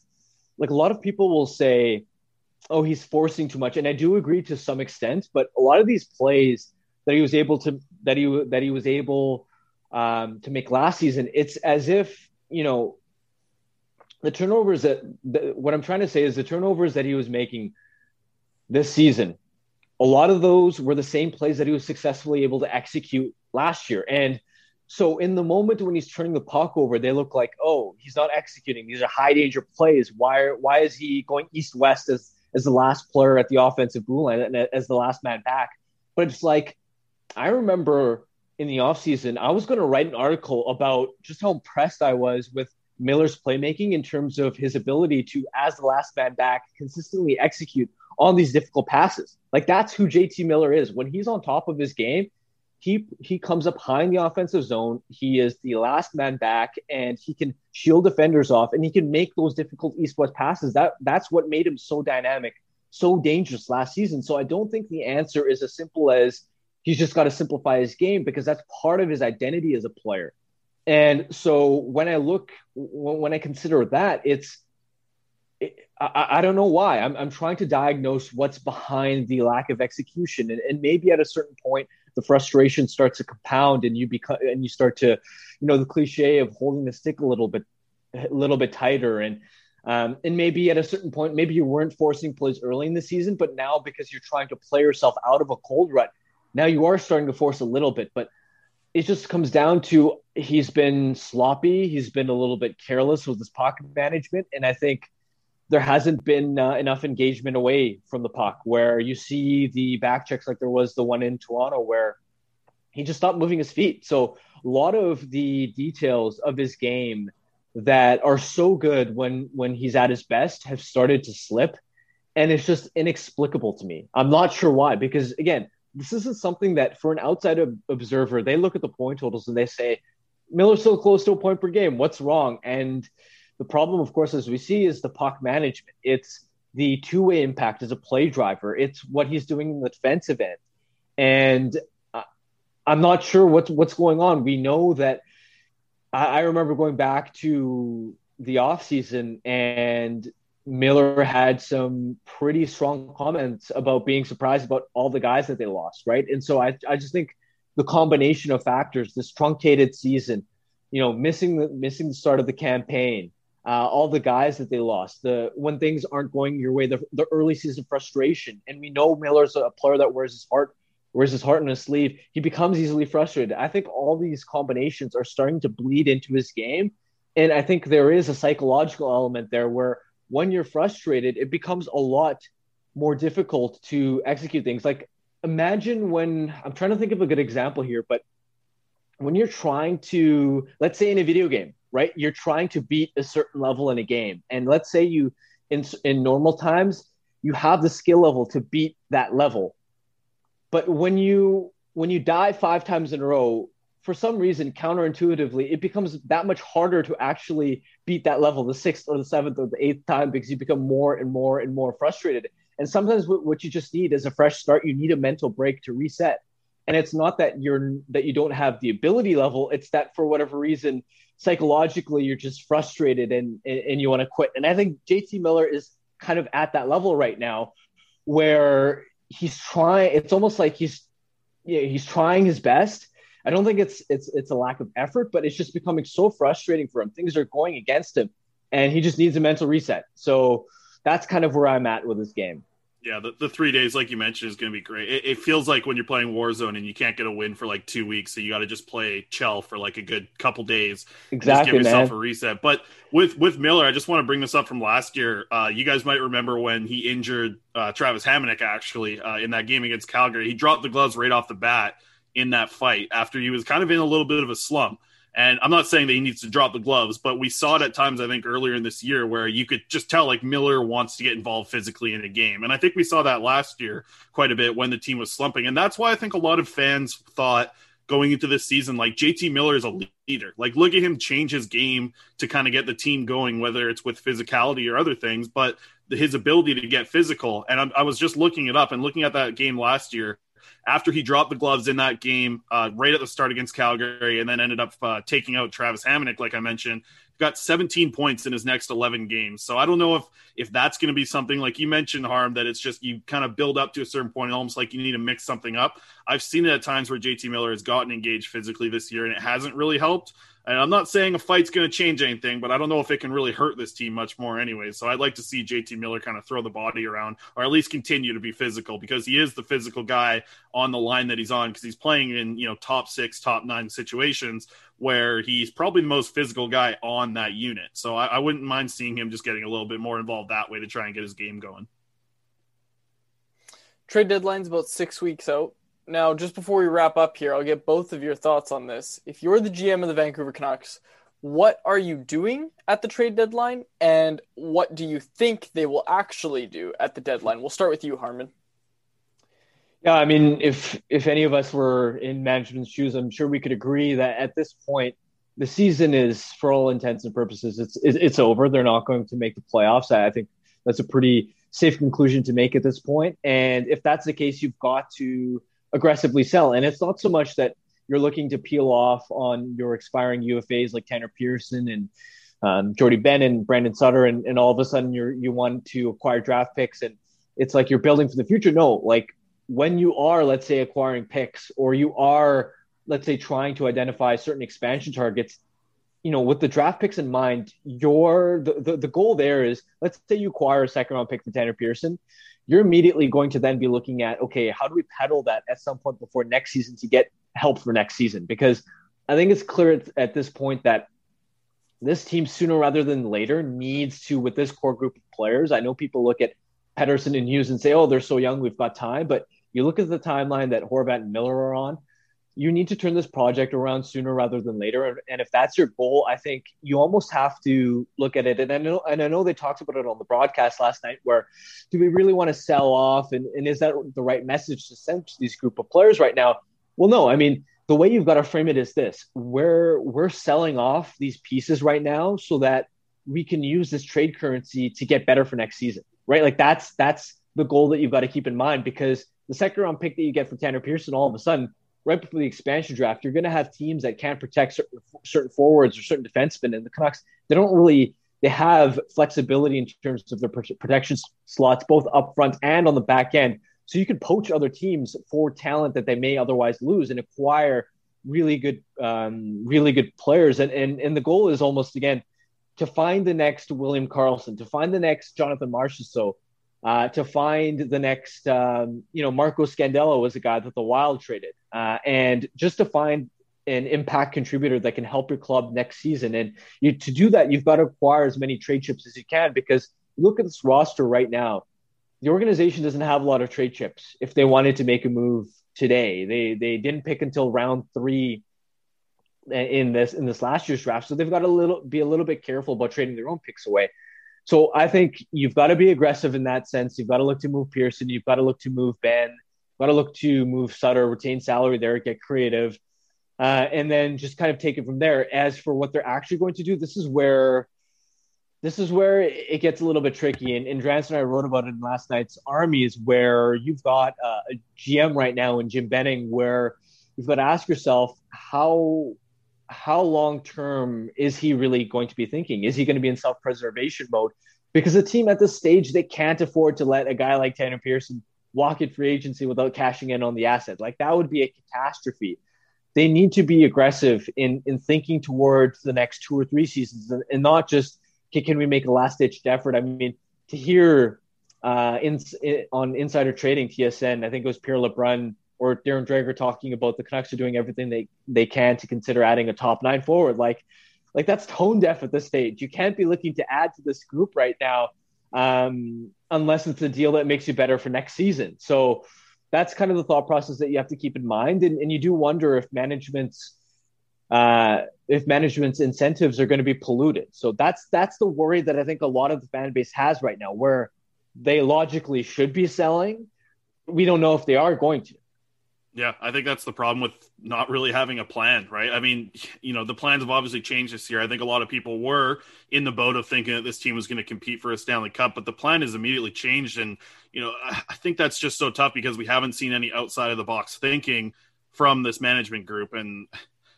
like, a lot of people will say, oh, he's forcing too much. And I do agree to some extent, but a lot of these plays that he was able to that he that he was able um, to make last season, it's as if, you know, the turnovers that the, what I'm trying to say is the turnovers that he was making this season, a lot of those were the same plays that he was successfully able to execute last year. And so in the moment when he's turning the puck over, they look like, oh, he's not executing. These are high danger plays. Why are, why is he going east west as, as the last player at the offensive blue line and as the last man back? But it's like, I remember in the off season, I was going to write an article about just how impressed I was with Miller's playmaking in terms of his ability to, as the last man back, consistently execute on these difficult passes. Like, that's who J T Miller is. When he's on top of his game, He he comes up high in the offensive zone. He is the last man back, and he can shield defenders off, and he can make those difficult east-west passes. That that's what made him so dynamic, so dangerous last season. So I don't think the answer is as simple as he's just got to simplify his game, because that's part of his identity as a player. And so when I look, when I consider that, it's I, I don't know why. I'm, I'm trying to diagnose what's behind the lack of execution, and, and maybe at a certain point, the frustration starts to compound, and you become and you start to, you know, the cliche of holding the stick a little bit, a little bit tighter, and um, and maybe at a certain point, maybe you weren't forcing plays early in the season, but now because you're trying to play yourself out of a cold rut, now you are starting to force a little bit, but. It just comes down to he's been sloppy. He's been a little bit careless with his pocket management. And I think there hasn't been uh, enough engagement away from the puck, where you see the back checks like there was the one in Toronto where he just stopped moving his feet. So a lot of the details of his game that are so good when, when he's at his best have started to slip. And it's just inexplicable to me. I'm not sure why, because again, this isn't something that for an outside observer, they look at the point totals and they say, Miller's still close to a point per game. What's wrong? And the problem, of course, as we see, is the puck management. It's the two-way impact as a play driver. It's what he's doing in the defensive end. And I'm not sure what's, what's going on. We know that I, I remember going back to the offseason, and Miller had some pretty strong comments about being surprised about all the guys that they lost, right? And so I, I just think the combination of factors, this truncated season, you know, missing the missing the start of the campaign, uh, all the guys that they lost, the when things aren't going your way, the the early season frustration, and we know Miller's a player that wears his heart wears his heart on his sleeve. He becomes easily frustrated. I think all these combinations are starting to bleed into his game, and I think there is a psychological element there where. When you're frustrated, it becomes a lot more difficult to execute things. Like imagine when I'm trying to think of a good example here, but when you're trying to, let's say in a video game, right? You're trying to beat a certain level in a game. And let's say you, in, in normal times, you have the skill level to beat that level. But when you, when you die five times in a row, for some reason, counterintuitively, it becomes that much harder to actually beat that level the sixth or the seventh or the eighth time, because you become more and more and more frustrated. And sometimes what you just need is a fresh start. You need a mental break to reset. And it's not that you're that you don't have the ability level. It's that for whatever reason, psychologically, you're just frustrated and and you want to quit. And I think J T Miller is kind of at that level right now where he's trying. It's almost like he's you know, he's trying his best. I don't think it's it's it's a lack of effort, but it's just becoming so frustrating for him. Things are going against him, and he just needs a mental reset. So that's kind of where I'm at with this game. Yeah, the, the three days, like you mentioned, is going to be great. It, it feels like when you're playing Warzone and you can't get a win for like two weeks, so you got to just play Chell for like a good couple days. Exactly, just give yourself man. a reset. But with, with Miller, I just want to bring this up from last year. Uh, you guys might remember when he injured uh, Travis Hamonic, actually, uh, in that game against Calgary. He dropped the gloves right off the bat in that fight after he was kind of in a little bit of a slump. And I'm not saying that he needs to drop the gloves, but we saw it at times, I think, earlier in this year where you could just tell, like, Miller wants to get involved physically in a game. And I think we saw that last year quite a bit when the team was slumping. And that's why I think a lot of fans thought going into this season, like, J T Miller is a leader. Like, look at him change his game to kind of get the team going, whether it's with physicality or other things, but his ability to get physical. And I'm, I was just looking it up and looking at that game last year. After he dropped the gloves in that game uh, right at the start against Calgary and then ended up uh, taking out Travis Hamonic, like I mentioned, got seventeen points in his next eleven games. So I don't know if, if that's going to be something like you mentioned, Harm, that it's just you kind of build up to a certain point, almost like you need to mix something up. I've seen it at times where J T Miller has gotten engaged physically this year, and it hasn't really helped. And I'm not saying a fight's going to change anything, but I don't know if it can really hurt this team much more anyway. So I'd like to see J T Miller kind of throw the body around, or at least continue to be physical, because he is the physical guy on the line that he's on, because he's playing in, you know, top six, top nine situations where he's probably the most physical guy on that unit. So I, I wouldn't mind seeing him just getting a little bit more involved that way to try and get his game going. Trade deadline's about six weeks out. Now, just before we wrap up here, I'll get both of your thoughts on this. If you're the G M of the Vancouver Canucks, what are you doing at the trade deadline, and what do you think they will actually do at the deadline? We'll start with you, Harman. Yeah, I mean, if if any of us were in management's shoes, I'm sure we could agree that at this point, the season is, for all intents and purposes, it's it's over. They're not going to make the playoffs. I think that's a pretty safe conclusion to make at this point. And if that's the case, you've got to aggressively sell. And it's not so much that you're looking to peel off on your expiring U F As like Tanner Pearson and um, Jordy Ben and Brandon Sutter, and, and all of a sudden you're, you want to acquire draft picks, and it's like you're building for the future. No, like when you are, let's say, acquiring picks, or you are, let's say, trying to identify certain expansion targets, you know, with the draft picks in mind, your the, the, the goal there is, let's say you acquire a second round pick for Tanner Pearson, you're immediately going to then be looking at, okay, how do we peddle that at some point before next season to get help for next season? Because I think it's clear at this point that this team sooner rather than later needs to, with this core group of players, I know people look at Pedersen and Hughes and say, oh, they're so young, we've got time. But you look at the timeline that Horvat and Miller are on, you need to turn this project around sooner rather than later. And if that's your goal, I think you almost have to look at it. And I know, and I know they talked about it on the broadcast last night, where do we really want to sell off? And, and is that the right message to send to these group of players right now? Well, no, I mean, the way you've got to frame it is this: we're, we're selling off these pieces right now so that we can use this trade currency to get better for next season, right? Like that's, that's the goal that you've got to keep in mind, because the second round pick that you get for Tanner Pearson, all of a sudden, right before the expansion draft, you're going to have teams that can't protect certain, certain forwards or certain defensemen. And the Canucks, they don't really – they have flexibility in terms of their protection slots, both up front and on the back end. So you can poach other teams for talent that they may otherwise lose and acquire really good um, really good players. And, and, and the goal is almost, again, to find the next William Karlsson, to find the next Jonathan Marchessault, Uh, to find the next, um, you know, Marco Scandella was a guy that the Wild traded. Uh, and just to find an impact contributor that can help your club next season. And you, to do that, you've got to acquire as many trade chips as you can, because look at this roster right now. The organization doesn't have a lot of trade chips if they wanted to make a move today. They they didn't pick until round three in this in this last year's draft. So they've got to little, be a little bit careful about trading their own picks away. So I think you've got to be aggressive in that sense. You've got to look to move Pearson. You've got to look to move Ben. You've got to look to move Sutter, retain salary there, get creative, uh, and then just kind of take it from there. As for what they're actually going to do, this is where this is where it gets a little bit tricky. And, and Drance and I wrote about it in last night's Army, is where you've got uh, a G M right now in Jim Benning, where you've got to ask yourself, how – how long-term is he really going to be thinking? Is he going to be in self-preservation mode? Because the team at this stage, they can't afford to let a guy like Tanner Pearson walk in free agency without cashing in on the asset. Like that would be a catastrophe. They need to be aggressive in, in thinking towards the next two or three seasons, and, and not just, okay, can we make a last-ditch effort? I mean, to hear uh, in, in, on Insider Trading, T S N, I think it was Pierre Lebrun or Darren Dreger talking about the Canucks are doing everything they, they can to consider adding a top nine forward. Like, like that's tone deaf at this stage. You can't be looking to add to this group right now um, unless it's a deal that makes you better for next season. So that's kind of the thought process that you have to keep in mind. And, and you do wonder if management's, uh, if management's incentives are going to be polluted. So that's, that's the worry that I think a lot of the fan base has right now, where they logically should be selling. We don't know if they are going to. Yeah, I think that's the problem with not really having a plan, right? I mean, you know, the plans have obviously changed this year. I think a lot of people were in the boat of thinking that this team was going to compete for a Stanley Cup, but the plan has immediately changed. And, you know, I think that's just so tough because we haven't seen any outside of the box thinking from this management group. And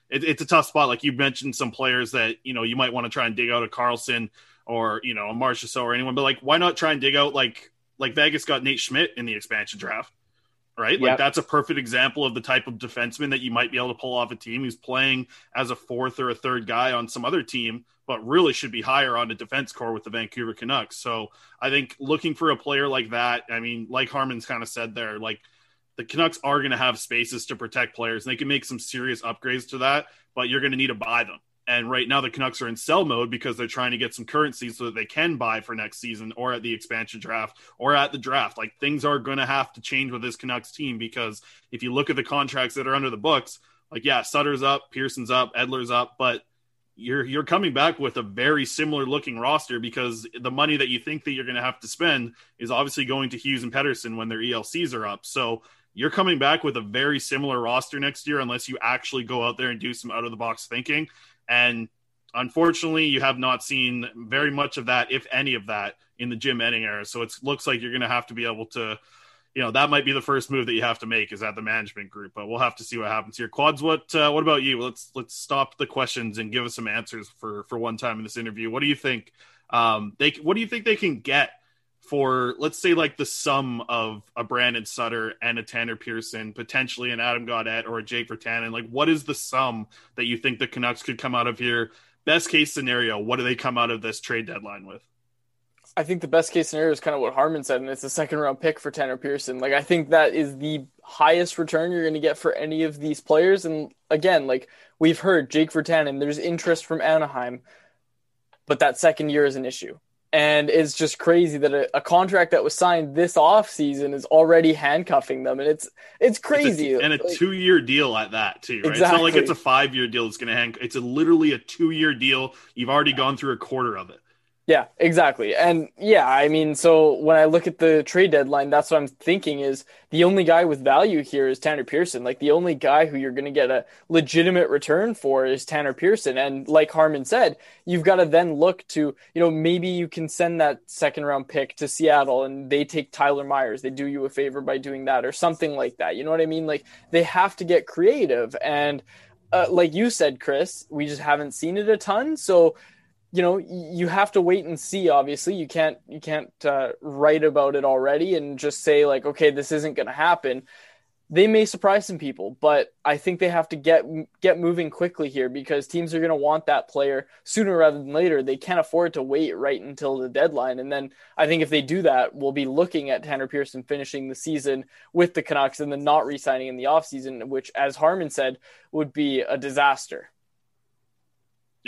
it, it's a tough spot. Like you mentioned, some players that, you know, you might want to try and dig out a Karlsson or, you know, a Marchessault or anyone, but like, why not try and dig out like, like Vegas got Nate Schmidt in the expansion draft? Right? Like yep. That's a perfect example of the type of defenseman that you might be able to pull off a team who's playing as a fourth or a third guy on some other team, but really should be higher on the defense core with the Vancouver Canucks. So I think looking for a player like that, I mean, like Harman's kind of said there, like the Canucks are going to have spaces to protect players and they can make some serious upgrades to that, but you're going to need to buy them. And right now the Canucks are in sell mode because they're trying to get some currency so that they can buy for next season or at the expansion draft or at the draft. Like things are going to have to change with this Canucks team, because if you look at the contracts that are under the books, like, yeah, Sutter's up, Pearson's up, Edler's up, but you're, you're coming back with a very similar looking roster, because the money that you think that you're going to have to spend is obviously going to Hughes and Pedersen when their E L Cs are up. So you're coming back with a very similar roster next year unless you actually go out there and do some out-of-the-box thinking. And unfortunately, you have not seen very much of that, if any of that, in the Jim Benning era. So it looks like you're going to have to be able to, you know, that might be the first move that you have to make is at the management group. But we'll have to see what happens here. Quads, what uh, what about you? Let's let's stop the questions and give us some answers for for one time in this interview. What do you think? Um, they what do you think they can get for, let's say, like the sum of a Brandon Sutter and a Tanner Pearson, potentially an Adam Gaudette or a Jake Virtanen? Like, what is the sum that you think the Canucks could come out of here? Best case scenario, what do they come out of this trade deadline with? I think the best case scenario is kind of what Harman said, and it's a second round pick for Tanner Pearson. Like, I think that is the highest return you're going to get for any of these players. And again, like we've heard, Jake Virtanen, there's interest from Anaheim, but that second year is an issue. And it's just crazy that a, a contract that was signed this offseason is already handcuffing them. And it's it's crazy. It's a, and a like, two-year deal at that, too, right? Exactly. It's not like it's a five-year deal that's going to hang. It's a, literally a two-year deal. You've already gone through a quarter of it. Yeah, exactly. And, yeah, I mean, so when I look at the trade deadline, that's what I'm thinking is the only guy with value here is Tanner Pearson. Like, the only guy who you're going to get a legitimate return for is Tanner Pearson. And like Harman said, you've got to then look to, you know, maybe you can send that second-round pick to Seattle and they take Tyler Myers. They do you a favor by doing that or something like that. You know what I mean? Like, they have to get creative. And uh, like you said, Chris, we just haven't seen it a ton. So, you know, you have to wait and see. Obviously, you can't you can't uh, write about it already and just say like, okay, this isn't going to happen. They may surprise some people, but I think they have to get get moving quickly here because teams are going to want that player sooner rather than later. They can't afford to wait right until the deadline. And then I think if they do that, we'll be looking at Tanner Pearson finishing the season with the Canucks and then not re-signing in the offseason, which, as Harman said, would be a disaster.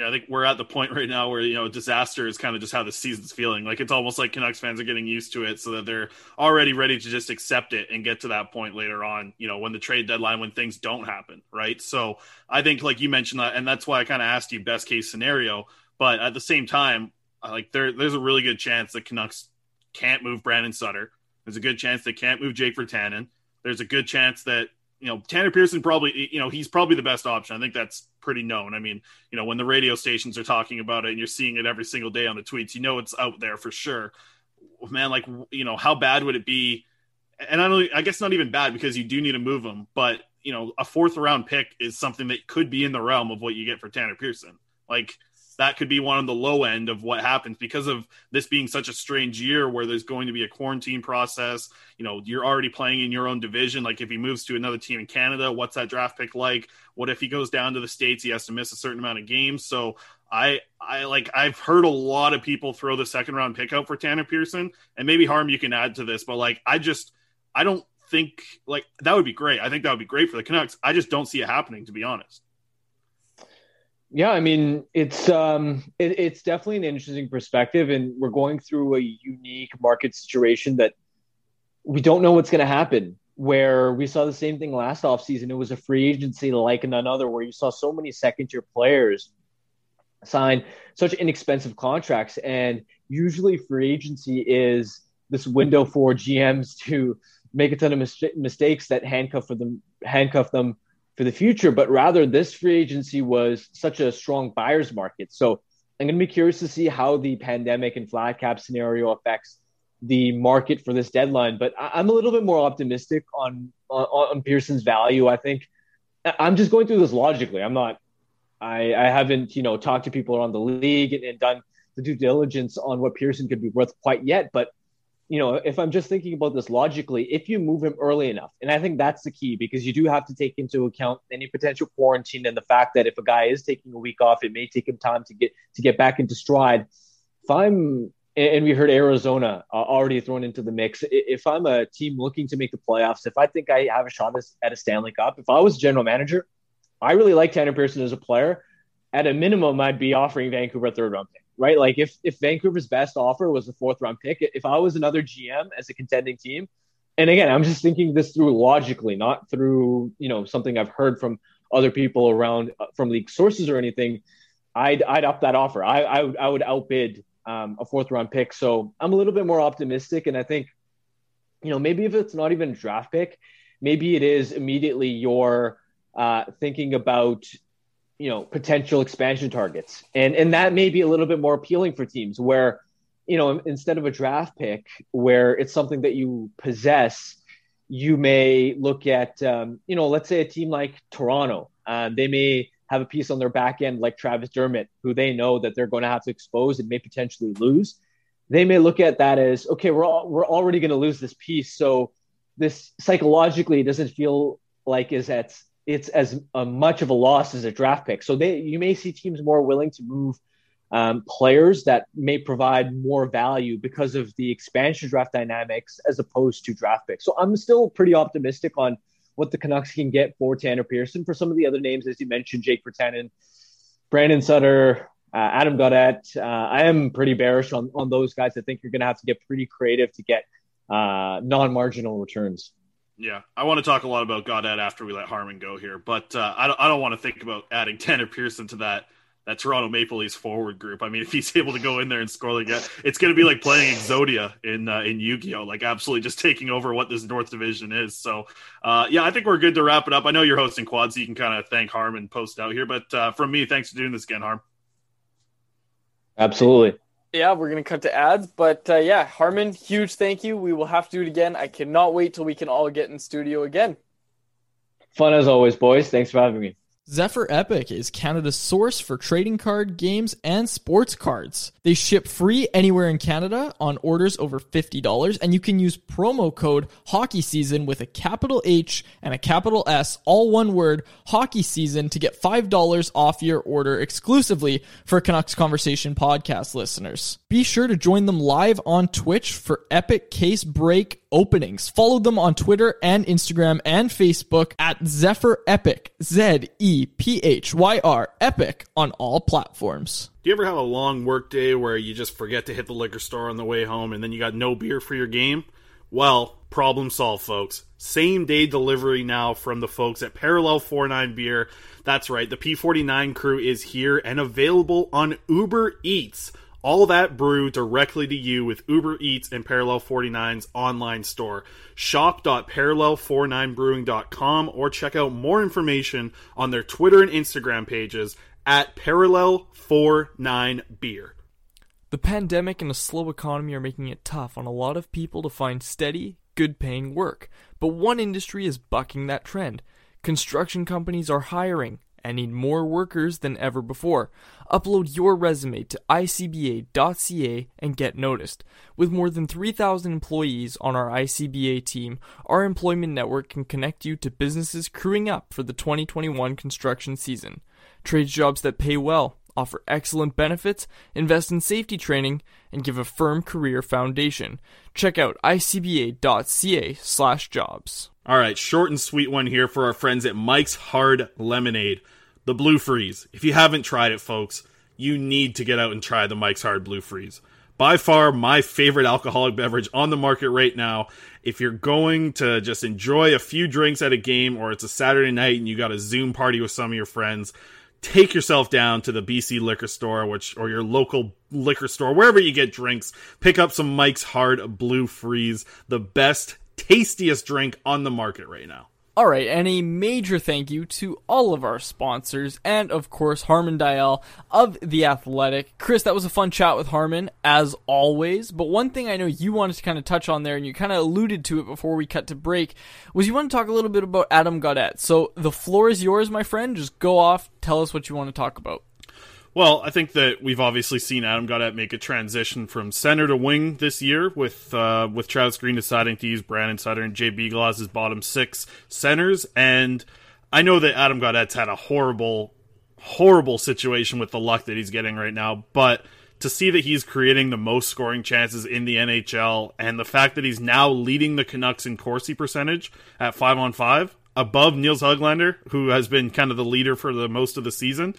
Yeah, I think we're at the point right now where, you know, disaster is kind of just how the season's feeling. Like, it's almost like Canucks fans are getting used to it so that they're already ready to just accept it and get to that point later on, you know, when the trade deadline, when things don't happen, right? So I think, like you mentioned that, and that's why I kind of asked you best case scenario. But at the same time, like there, there's a really good chance that Canucks can't move Brandon Sutter. There's a good chance they can't move Jake Virtanen. There's a good chance that, you know, Tanner Pearson probably, you know, he's probably the best option. I think that's pretty known. I mean, you know, when the radio stations are talking about it and you're seeing it every single day on the tweets, you know, it's out there for sure, man. Like, you know, how bad would it be? And I don't, I guess not even bad because you do need to move him, but you know, a fourth round pick is something that could be in the realm of what you get for Tanner Pearson. Like, that could be one on the low end of what happens because of this being such a strange year where there's going to be a quarantine process. You know, you're already playing in your own division. Like, if he moves to another team in Canada, what's that draft pick like? What if he goes down to the States? He has to miss a certain amount of games. So I, I like, I've heard a lot of people throw the second round pick out for Tanner Pearson, and maybe Harm you can add to this, but like, I just, I don't think like that would be great. I think that would be great for the Canucks. I just don't see it happening, to be honest. Yeah, I mean, it's um, it, it's definitely an interesting perspective, and we're going through a unique market situation that we don't know what's going to happen, where we saw the same thing last offseason. It was a free agency like none other, where you saw so many second-year players sign such inexpensive contracts, and usually free agency is this window for G Ms to make a ton of mis- mistakes that handcuff for them, handcuff them for the future, but rather this free agency was such a strong buyer's market. So I'm going to be curious to see how the pandemic and flat cap scenario affects the market for this deadline. But I'm a little bit more optimistic on, on, on Pearson's value. I think I'm just going through this logically. I'm not, I, I haven't, you know, talked to people around the league and, and done the due diligence on what Pearson could be worth quite yet. But, you know, if I'm just thinking about this logically, if you move him early enough, and I think that's the key because you do have to take into account any potential quarantine and the fact that if a guy is taking a week off, it may take him time to get to get back into stride. If I'm, and we heard Arizona already thrown into the mix, if I'm a team looking to make the playoffs, if I think I have a shot at a Stanley Cup, if I was general manager, I really like Tanner Pearson as a player. At a minimum, I'd be offering Vancouver a third round pick. Right? Like if, if Vancouver's best offer was the fourth round pick, if I was another G M as a contending team, and again, I'm just thinking this through logically, not through, you know, something I've heard from other people around uh, from league sources or anything, I'd, I'd up that offer. I, I would, I would outbid um, a fourth round pick. So I'm a little bit more optimistic. And I think, you know, maybe if it's not even a draft pick, maybe it is immediately you're uh, thinking about, you know, potential expansion targets. And and that may be a little bit more appealing for teams where, you know, instead of a draft pick where it's something that you possess, you may look at, um, you know, let's say a team like Toronto. Uh, they may have a piece on their back end like Travis Dermott, who they know that they're going to have to expose and may potentially lose. They may look at that as, okay, we're all, we're already going to lose this piece. So this psychologically doesn't feel like is at, it's as uh, much of a loss as a draft pick. So they you may see teams more willing to move um, players that may provide more value because of the expansion draft dynamics as opposed to draft picks. So I'm still pretty optimistic on what the Canucks can get for Tanner Pearson. For some of the other names, as you mentioned, Jake Virtanen, Brandon Sutter, Uh, Adam Gaudette, uh, I am pretty bearish on, on those guys. I think you're going to have to get pretty creative to get uh, non-marginal returns. Yeah, I want to talk a lot about Gaudette after we let Harman go here, but uh, I don't I don't want to think about adding Tanner Pearson to that that Toronto Maple Leafs forward group. I mean, if he's able to go in there and score like that, it's going to be like playing Exodia in uh, in Yu-Gi-Oh, like absolutely just taking over what this North Division is. So, uh, yeah, I think we're good to wrap it up. I know you're hosting Quad, so you can kind of thank Harman post out here, but uh, from me, thanks for doing this again, Harm. Absolutely. Yeah, we're going to cut to ads. But, uh, yeah, Harman, huge thank you. We will have to do it again. I cannot wait till we can all get in studio again. Fun as always, boys. Thanks for having me. Zephyr Epic is Canada's source for trading card games and sports cards. They ship free anywhere in Canada on orders over fifty dollars, and you can use promo code HockeySeason with a capital H and a capital S, all one word, HockeySeason, to get five dollars off your order exclusively for Canucks Conversation podcast listeners. Be sure to join them live on Twitch for epic case break openings. Follow them on Twitter and Instagram and Facebook at Zephyr Epic, Z E P H Y R, Epic, on all platforms. Do you ever have a long work day where you just forget to hit the liquor store on the way home and then you got no beer for your game? Well, problem solved, folks. Same-day delivery now from the folks at Parallel forty-nine Beer. That's right, the P forty-nine crew is here and available on Uber Eats. All that brew directly to you with Uber Eats and Parallel forty-nine's online store. shop dot parallel forty-nine brewing dot com or check out more information on their Twitter and Instagram pages at Parallel forty-nine Beer. The pandemic and a slow economy are making it tough on a lot of people to find steady, good-paying work. But one industry is bucking that trend. Construction companies are hiring and need more workers than ever before. Upload your resume to I C B A dot C A and get noticed. With more than three thousand employees on our I C B A team, our employment network can connect you to businesses crewing up for the twenty twenty-one construction season. Trades jobs that pay well, offer excellent benefits, invest in safety training, and give a firm career foundation. Check out I C B A dot C A slash jobs. All right, short and sweet one here for our friends at Mike's Hard Lemonade, the Blue Freeze. If you haven't tried it, folks, you need to get out and try the Mike's Hard Blue Freeze. By far, my favorite alcoholic beverage on the market right now. If you're going to just enjoy a few drinks at a game, or it's a Saturday night and you got a Zoom party with some of your friends, take yourself down to the B C liquor store, which or your local liquor store, wherever you get drinks. Pick up some Mike's Hard Blue Freeze, the best, tastiest drink on the market right now. All right, and a major thank you to all of our sponsors and, of course, Harman Dayal of The Athletic. Chris, that was a fun chat with Harman, as always. But one thing I know you wanted to kind of touch on there, and you kind of alluded to it before we cut to break, was you want to talk a little bit about Adam Gaudette. So the floor is yours, my friend. Just go off. Tell us what you want to talk about. Well, I think that we've obviously seen Adam Gaudette make a transition from center to wing this year with uh, with Travis Green deciding to use Brandon Sutter and J B Glass as bottom six centers. And I know that Adam Gaudette's had a horrible, horrible situation with the luck that he's getting right now. But to see that he's creating the most scoring chances in the N H L and the fact that he's now leading the Canucks in Corsi percentage at five on five above Nils Höglander, who has been kind of the leader for the most of the season,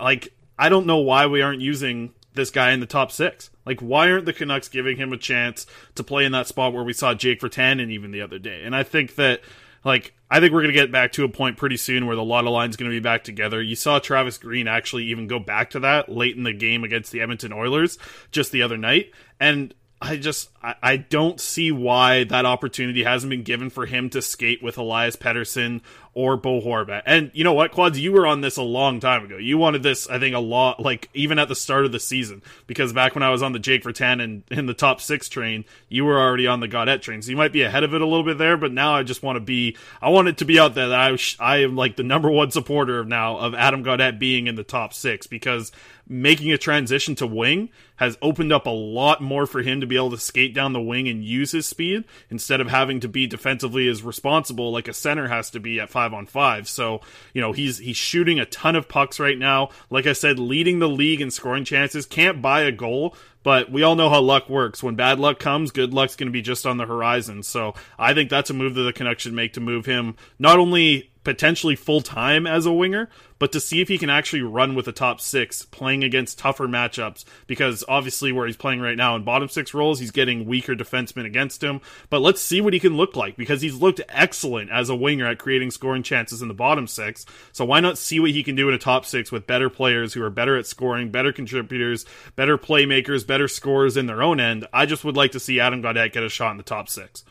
like, I don't know why we aren't using this guy in the top six. Like, why aren't the Canucks giving him a chance to play in that spot where we saw Jake Virtanen even the other day? And I think that, like, I think we're going to get back to a point pretty soon where the Lotto line's going to be back together. You saw Travis Green actually even go back to that late in the game against the Edmonton Oilers just the other night. And I just I, I don't see why that opportunity hasn't been given for him to skate with Elias Pettersson or Bo Horvat. And you know what, Quads, you were on this a long time ago. You wanted this, I think, a lot, like even at the start of the season, because back when I was on the Jake Virtanen and in the top six train, you were already on the Gaudette train. So you might be ahead of it a little bit there, but now I just want to be, I want it to be out there that I, I am like the number one supporter now of Adam Gaudette being in the top six, because making a transition to wing has opened up a lot more for him to be able to skate down the wing and use his speed instead of having to be defensively as responsible like a center has to be at five on five. So, you know, he's he's shooting a ton of pucks right now. Like I said, leading the league in scoring chances. Can't buy a goal, but we all know how luck works. When bad luck comes, good luck's going to be just on the horizon. So I think that's a move that the Canucks should make to move him not only potentially full-time as a winger, but to see if he can actually run with the top six playing against tougher matchups, because obviously where he's playing right now in bottom six roles, he's getting weaker defensemen against him. But let's see what he can look like, because he's looked excellent as a winger at creating scoring chances in the bottom six. So why not see what he can do in a top six with better players who are better at scoring, better contributors, better playmakers, better scorers in their own end. I just would like to see Adam Gaudette get a shot in the top six.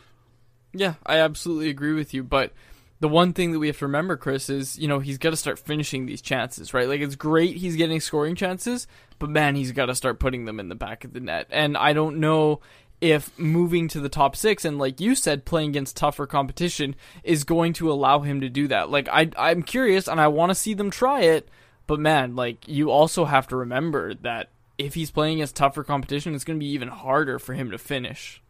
Yeah, I absolutely agree with you, but the one thing that we have to remember, Chris, is, you know, he's got to start finishing these chances, right? Like, it's great he's getting scoring chances, but man, he's got to start putting them in the back of the net. And I don't know if moving to the top six and, like you said, playing against tougher competition is going to allow him to do that. Like, I, I'm curious, and I want to see them try it, but man, like, you also have to remember that if he's playing against tougher competition, it's going to be even harder for him to finish.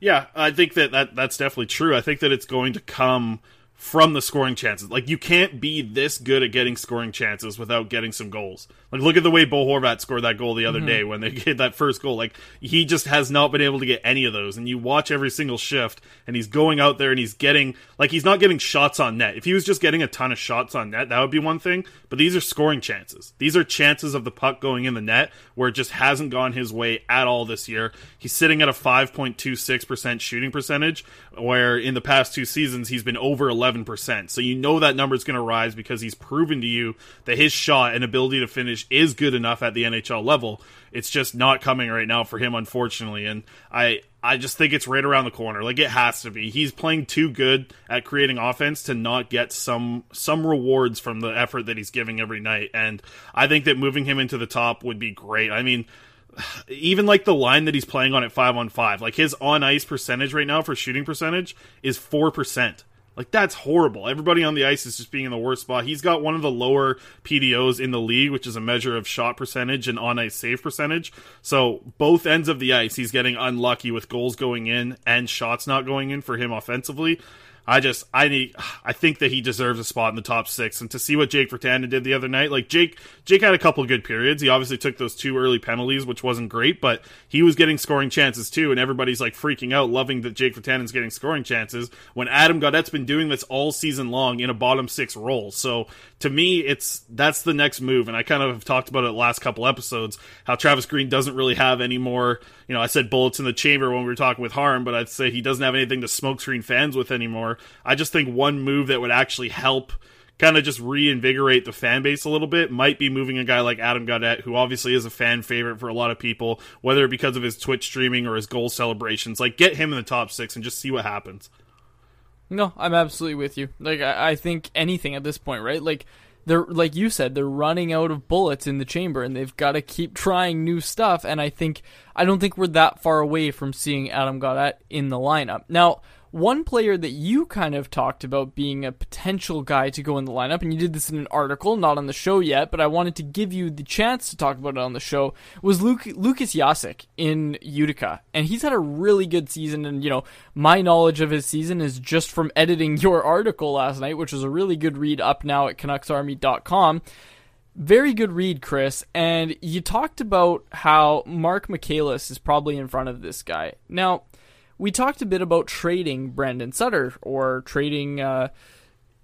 Yeah, I think that, that that's definitely true. I think that it's going to come from the scoring chances. Like, you can't be this good at getting scoring chances without getting some goals. Like, look at the way Bo Horvat scored that goal the other mm-hmm. day when they get that first goal. Like, he just has not been able to get any of those. And you watch every single shift, and he's going out there and he's getting, like, he's not getting shots on net. If he was just getting a ton of shots on net, that would be one thing. But these are scoring chances. These are chances of the puck going in the net where it just hasn't gone his way at all this year. He's sitting at a five point two six percent shooting percentage, where in the past two seasons he's been over eleven percent. So you know that number is going to rise, because he's proven to you that his shot and ability to finish is good enough at the N H L level. It's just not coming right now for him, unfortunately. And I I just think it's right around the corner. Like, it has to be. He's playing too good at creating offense to not get some some rewards from the effort that he's giving every night. And I think that moving him into the top would be great. I mean, even like the line that he's playing on at five on five, like his on ice percentage right now for shooting percentage is four percent. Like, that's horrible. Everybody on the ice is just being in the worst spot. He's got one of the lower P D Os in the league, which is a measure of shot percentage and on-ice save percentage. So both ends of the ice, he's getting unlucky with goals going in and shots not going in for him offensively. I just, I need, I think that he deserves a spot in the top six. And to see what Jake Virtanen did the other night, like Jake, Jake had a couple of good periods. He obviously took those two early penalties, which wasn't great, but he was getting scoring chances too. And everybody's like freaking out, loving that Jake Virtanen's getting scoring chances when Adam Gaudette's been doing this all season long in a bottom six role. So to me, it's, that's the next move. And I kind of have talked about it the last couple episodes, how Travis Green doesn't really have any more, you know, I said bullets in the chamber when we were talking with Harm, but I'd say he doesn't have anything to smoke screen fans with anymore. I just think one move that would actually help kind of just reinvigorate the fan base a little bit might be moving a guy like Adam Gaudette, who obviously is a fan favorite for a lot of people, whether because of his Twitch streaming or his goal celebrations. Like, get him in the top six and just see what happens. No, I'm absolutely with you. Like, I, I think anything at this point, right? Like, they're, like you said, they're running out of bullets in the chamber, and they've got to keep trying new stuff. And I think I don't think we're that far away from seeing Adam Gaudette in the lineup now. One player that you kind of talked about being a potential guy to go in the lineup, and you did this in an article, not on the show yet, but I wanted to give you the chance to talk about it on the show, was Luke Lukas Jasek in Utica. And he's had a really good season, and, you know, my knowledge of his season is just from editing your article last night, which was a really good read up now at Canucks Army dot com. Very good read, Chris, and you talked about how Mark Michaelis is probably in front of this guy. Now, we talked a bit about trading Brandon Sutter or trading uh,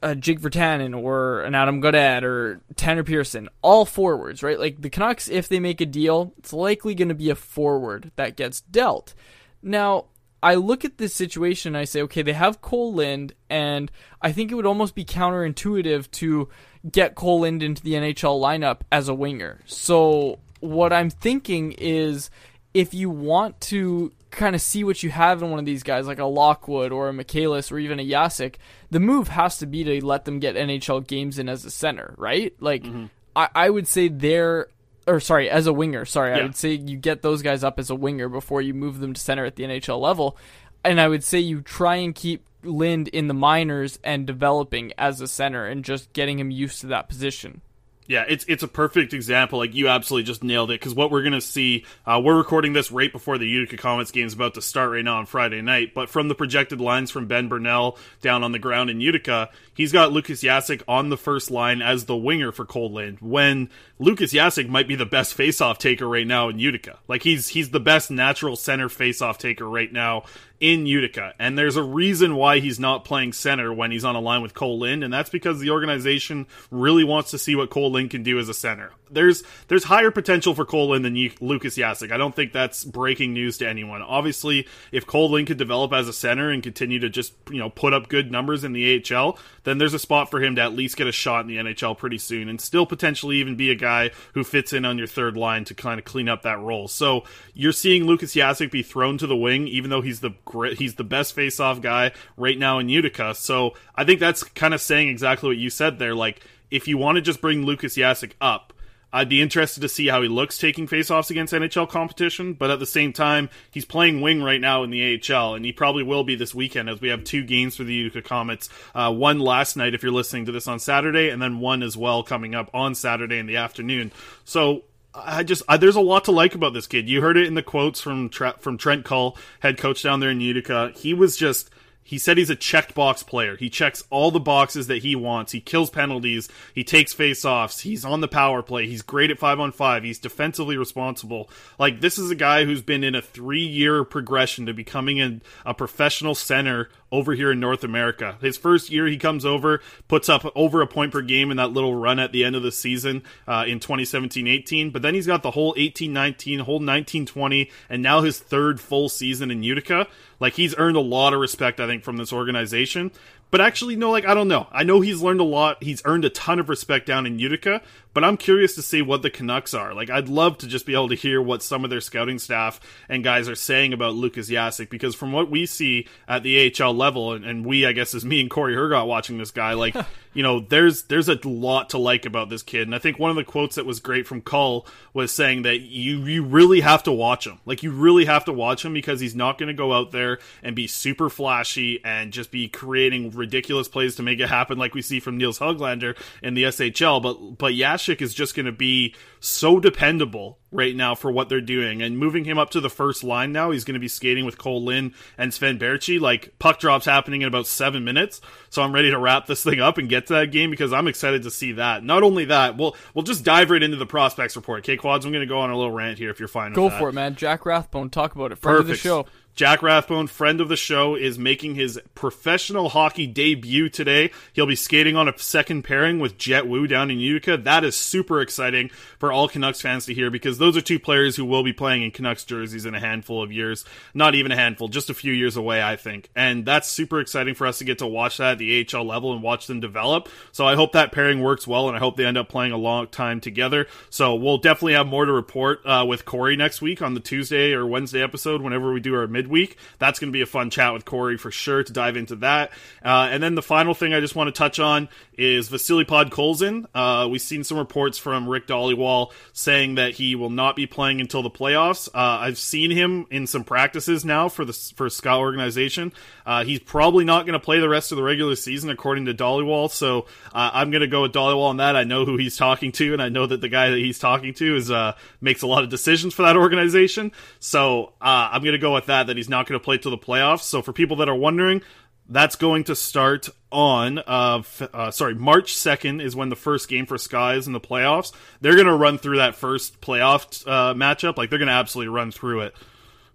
a Jake Virtanen or an Adam Gaudette or Tanner Pearson, all forwards, right? Like, the Canucks, if they make a deal, it's likely going to be a forward that gets dealt. Now, I look at this situation and I say, okay, they have Cole Lind, and I think it would almost be counterintuitive to get Cole Lind into the N H L lineup as a winger. So what I'm thinking is, if you want to kind of see what you have in one of these guys, like a Lockwood or a Michaelis or even a Jasek, the move has to be to let them get N H L games in as a center, right? Like, mm-hmm. I, I would say they're, or sorry, as a winger, sorry, yeah. I would say you get those guys up as a winger before you move them to center at the N H L level. And I would say you try and keep Lind in the minors and developing as a center and just getting him used to that position. Yeah, it's it's a perfect example. Like, you absolutely just nailed it, because what we're going to see, uh, we're recording this right before the Utica Comets game is about to start right now on Friday night, but from the projected lines from Ben Burnell down on the ground in Utica, he's got Lukas Jasek on the first line as the winger for Cole Lind, when Lukas Jasek might be the best faceoff taker right now in Utica. Like, he's he's the best natural center faceoff taker right now in Utica, and there's a reason why he's not playing center when he's on a line with Cole Lind, and that's because the organization really wants to see what Cole Lind can do as a center. There's there's higher potential for Cole Lind than U- Lukas Jasek. I don't think that's breaking news to anyone. Obviously, if Cole Lind could develop as a center and continue to just, you know, put up good numbers in the A H L, then there's a spot for him to at least get a shot in the N H L pretty soon, and still potentially even be a guy who fits in on your third line to kind of clean up that role. So you're seeing Lukas Jasek be thrown to the wing, even though he's the He's the best face-off guy right now in Utica. So I think that's kind of saying exactly what you said there. Like, if you want to just bring Lukas Jasek up, I'd be interested to see how he looks taking face-offs against N H L competition. But at the same time, he's playing wing right now in the A H L, and he probably will be this weekend, as we have two games for the Utica Comets. Uh, one last night, if you're listening to this on Saturday, and then one as well coming up on Saturday in the afternoon. So I just I, there's a lot to like about this kid. You heard it in the quotes from Tra- from Trent Cull, head coach down there in Utica. He was just he said he's a checked box player. He checks all the boxes that he wants. He kills penalties. He takes faceoffs. He's on the power play. He's great at five on five. He's defensively responsible. Like, this is a guy who's been in a three year progression to becoming a, a professional center over here in North America. His first year, he comes over, puts up over a point per game in that little run at the end of the season uh, in twenty seventeen eighteen, but then he's got the whole eighteen nineteen, whole nineteen twenty, and now his third full season in Utica. Like, he's earned a lot of respect, I think, from this organization. But actually, no, like, I don't know. I know he's learned a lot. He's earned a ton of respect down in Utica, but I'm curious to see what the Canucks are. Like, I'd love to just be able to hear what some of their scouting staff and guys are saying about Lukas Jasek, because from what we see at the A H L level, and, and we, I guess, is me and Corey Hergott watching this guy, like, you know, there's there's a lot to like about this kid. And I think one of the quotes that was great from Cull was saying that you, you really have to watch him. Like, you really have to watch him, because he's not going to go out there and be super flashy and just be creating ridiculous plays to make it happen like we see from Nils Höglander in the S H L, but but Jasek is just going to be so dependable right now for what they're doing, and moving him up to the first line now, he's going to be skating with Cole Lind and Sven Berchi. Like, puck drops happening in about seven minutes, so I'm ready to wrap this thing up and get to that game, because I'm excited to see that. Not only that, we'll we'll just dive right into the prospects report. Okay, Quads, I'm going to go on a little rant here if you're fine with go that. For it, man. Jack Rathbone, talk about it. Friend of the show. Jack Rathbone, friend of the show, is making his professional hockey debut today. He'll be skating on a second pairing with Jet Wu down in Utica. That is super exciting for all Canucks fans to hear, because those are two players who will be playing in Canucks jerseys in a handful of years. Not even a handful, just a few years away, I think. And that's super exciting for us to get to watch that at the A H L level and watch them develop. So I hope that pairing works well, and I hope they end up playing a long time together. So we'll definitely have more to report uh, with Corey next week on the Tuesday or Wednesday episode, whenever we do our midweek. That's going to be a fun chat with Corey for sure to dive into that. Uh, and then the final thing I just want to touch on is Vasily Podkolzin. Uh, we've seen some reports from Rick Dhaliwal saying that he will not be playing until the playoffs. Uh, I've seen him in some practices now for the for Scott organization. Uh, he's probably not going to play the rest of the regular season, according to Dhaliwal. So uh, I'm going to go with Dhaliwal on that. I know who he's talking to, and I know that the guy that he's talking to is uh, makes a lot of decisions for that organization. So uh, I'm going to go with that. that he's not going to play till the playoffs. So for people that are wondering, that's going to start on, uh, f- uh, sorry, March second is when the first game for Sky is in the playoffs. They're going to run through that first playoff uh, matchup. Like, they're going to absolutely run through it.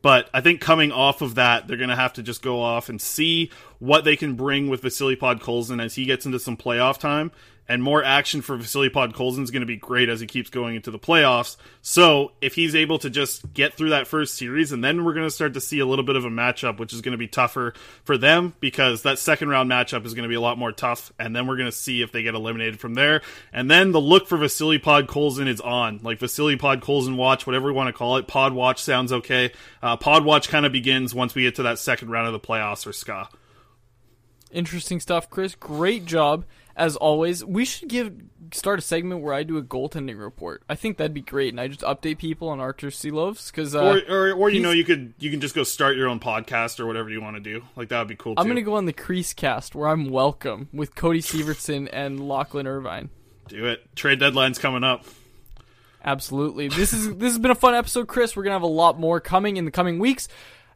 But I think coming off of that, they're going to have to just go off and see what they can bring with Vasily Podkolzin as he gets into some playoff time. and more action for Vasily Podkolzin is going to be great as he keeps going into the playoffs. So if he's able to just get through that first series, and then we're going to start to see a little bit of a matchup, which is going to be tougher for them because that second round matchup is going to be a lot more tough. And then we're going to see if they get eliminated from there. And then the look for Vasily Podkolzin is on, like Vasily Podkolzin watch, whatever we want to call it. Pod watch sounds okay. Uh, Pod watch kind of begins once we get to that second round of the playoffs or ska. Interesting stuff, Chris. Great job. As always, we should give start a segment where I do a goaltending report. I think that'd be great, and I just update people on Artur Seelovs because, uh, or, or, or you know, you could you can just go start your own podcast or whatever you want to do. Like that would be cool too. I'm gonna go on the Crease Cast where I'm welcome with Cody Severson and Lachlan Irvine. Do it. Trade deadline's coming up. Absolutely. This is this has been a fun episode, Chris. We're gonna have a lot more coming in the coming weeks.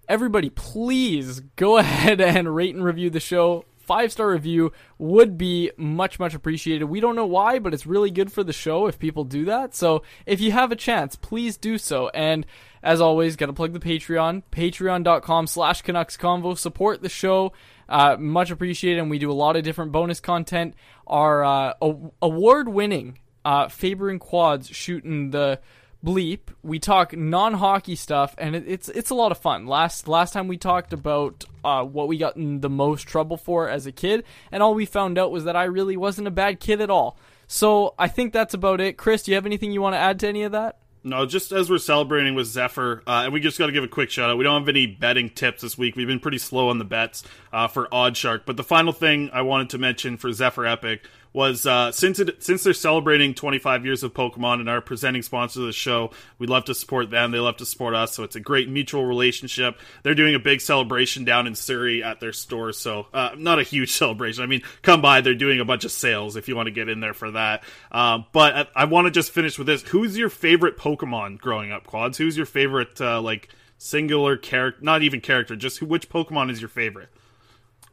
Everybody, please go ahead and rate and review the show. Five-star review would be much, much appreciated. We don't know why, but it's really good for the show if people do that. So if you have a chance, please do so. And as always, got to plug the Patreon, patreon.com slash Canucks Convo. Support the show. Uh, much appreciated. And we do a lot of different bonus content. Our uh, award-winning uh, Faber and Quads shooting the bleep. We talk non-hockey stuff, and it, it's it's a lot of fun. Last last time we talked about uh, what we got in the most trouble for as a kid, and all we found out was that I really wasn't a bad kid at all. So I think that's about it. Chris, do you have anything you want to add to any of that? No, just as we're celebrating with Zephyr, uh, and we just got to give a quick shout out. We don't have any betting tips this week. We've been pretty slow on the bets uh, for Odd Shark. But the final thing I wanted to mention for Zephyr Epic was uh, since it, since they're celebrating twenty-five years of Pokemon and our presenting sponsor of the show, we love to support them. They love to support us, so it's a great mutual relationship. They're doing a big celebration down in Surrey at their store, so uh, not a huge celebration. I mean, come by. They're doing a bunch of sales if you want to get in there for that. Uh, but I, I want to just finish with this. Who's your favorite Pokemon growing up, Quads? Who's your favorite, uh, like, singular character? Not even character, just who, which Pokemon is your favorite?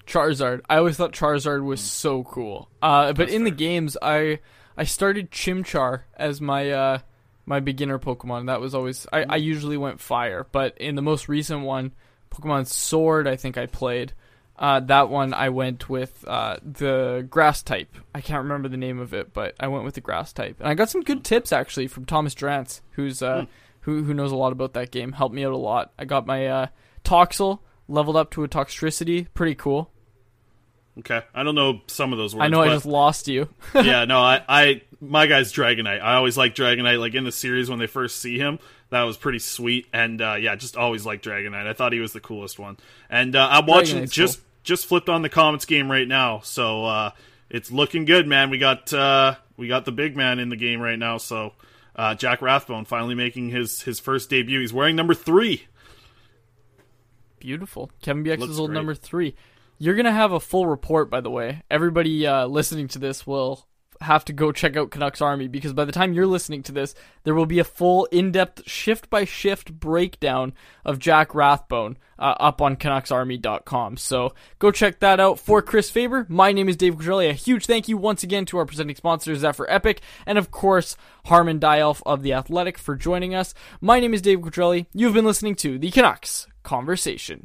Charizard. I always thought Charizard was so cool. Uh, but in the games, I I started Chimchar as my uh, my beginner Pokemon. That was always... I, I usually went Fire, but in the most recent one, Pokemon Sword, I think I played. Uh, that one, I went with uh, the Grass type. I can't remember the name of it, but I went with the Grass type. And I got some good tips, actually, from Thomas Drance, who's uh, mm. who, who knows a lot about that game. Helped me out a lot. I got my uh, Toxel, leveled up to a Toxtricity. Pretty cool. Okay, I don't know some of those words. I know I just lost you. yeah, no, I, I, my guy's Dragonite. I always like Dragonite. Like in the series when they first see him, that was pretty sweet. And uh, yeah, just always like Dragonite. I thought he was the coolest one. And uh, I'm watching. Dragonite's just cool. Just flipped on the Comets game right now, so uh, it's looking good, man. We got uh, we got the big man in the game right now. So uh, Jack Rathbone finally making his his first debut. He's wearing number three. Beautiful. Kevin B X's old number three. You're going to have a full report, by the way. Everybody uh, listening to this will have to go check out Canucks Army, because by the time you're listening to this, there will be a full in-depth shift-by-shift breakdown of Jack Rathbone uh, up on Canucks Army dot com. So go check that out. For Chris Faber, my name is Dave Quadrelli. A huge thank you once again to our presenting sponsor, Zephyr Epic, and of course, Harman Dayal of The Athletic for joining us. My name is Dave Quadrelli. You've been listening to The Canucks Conversation.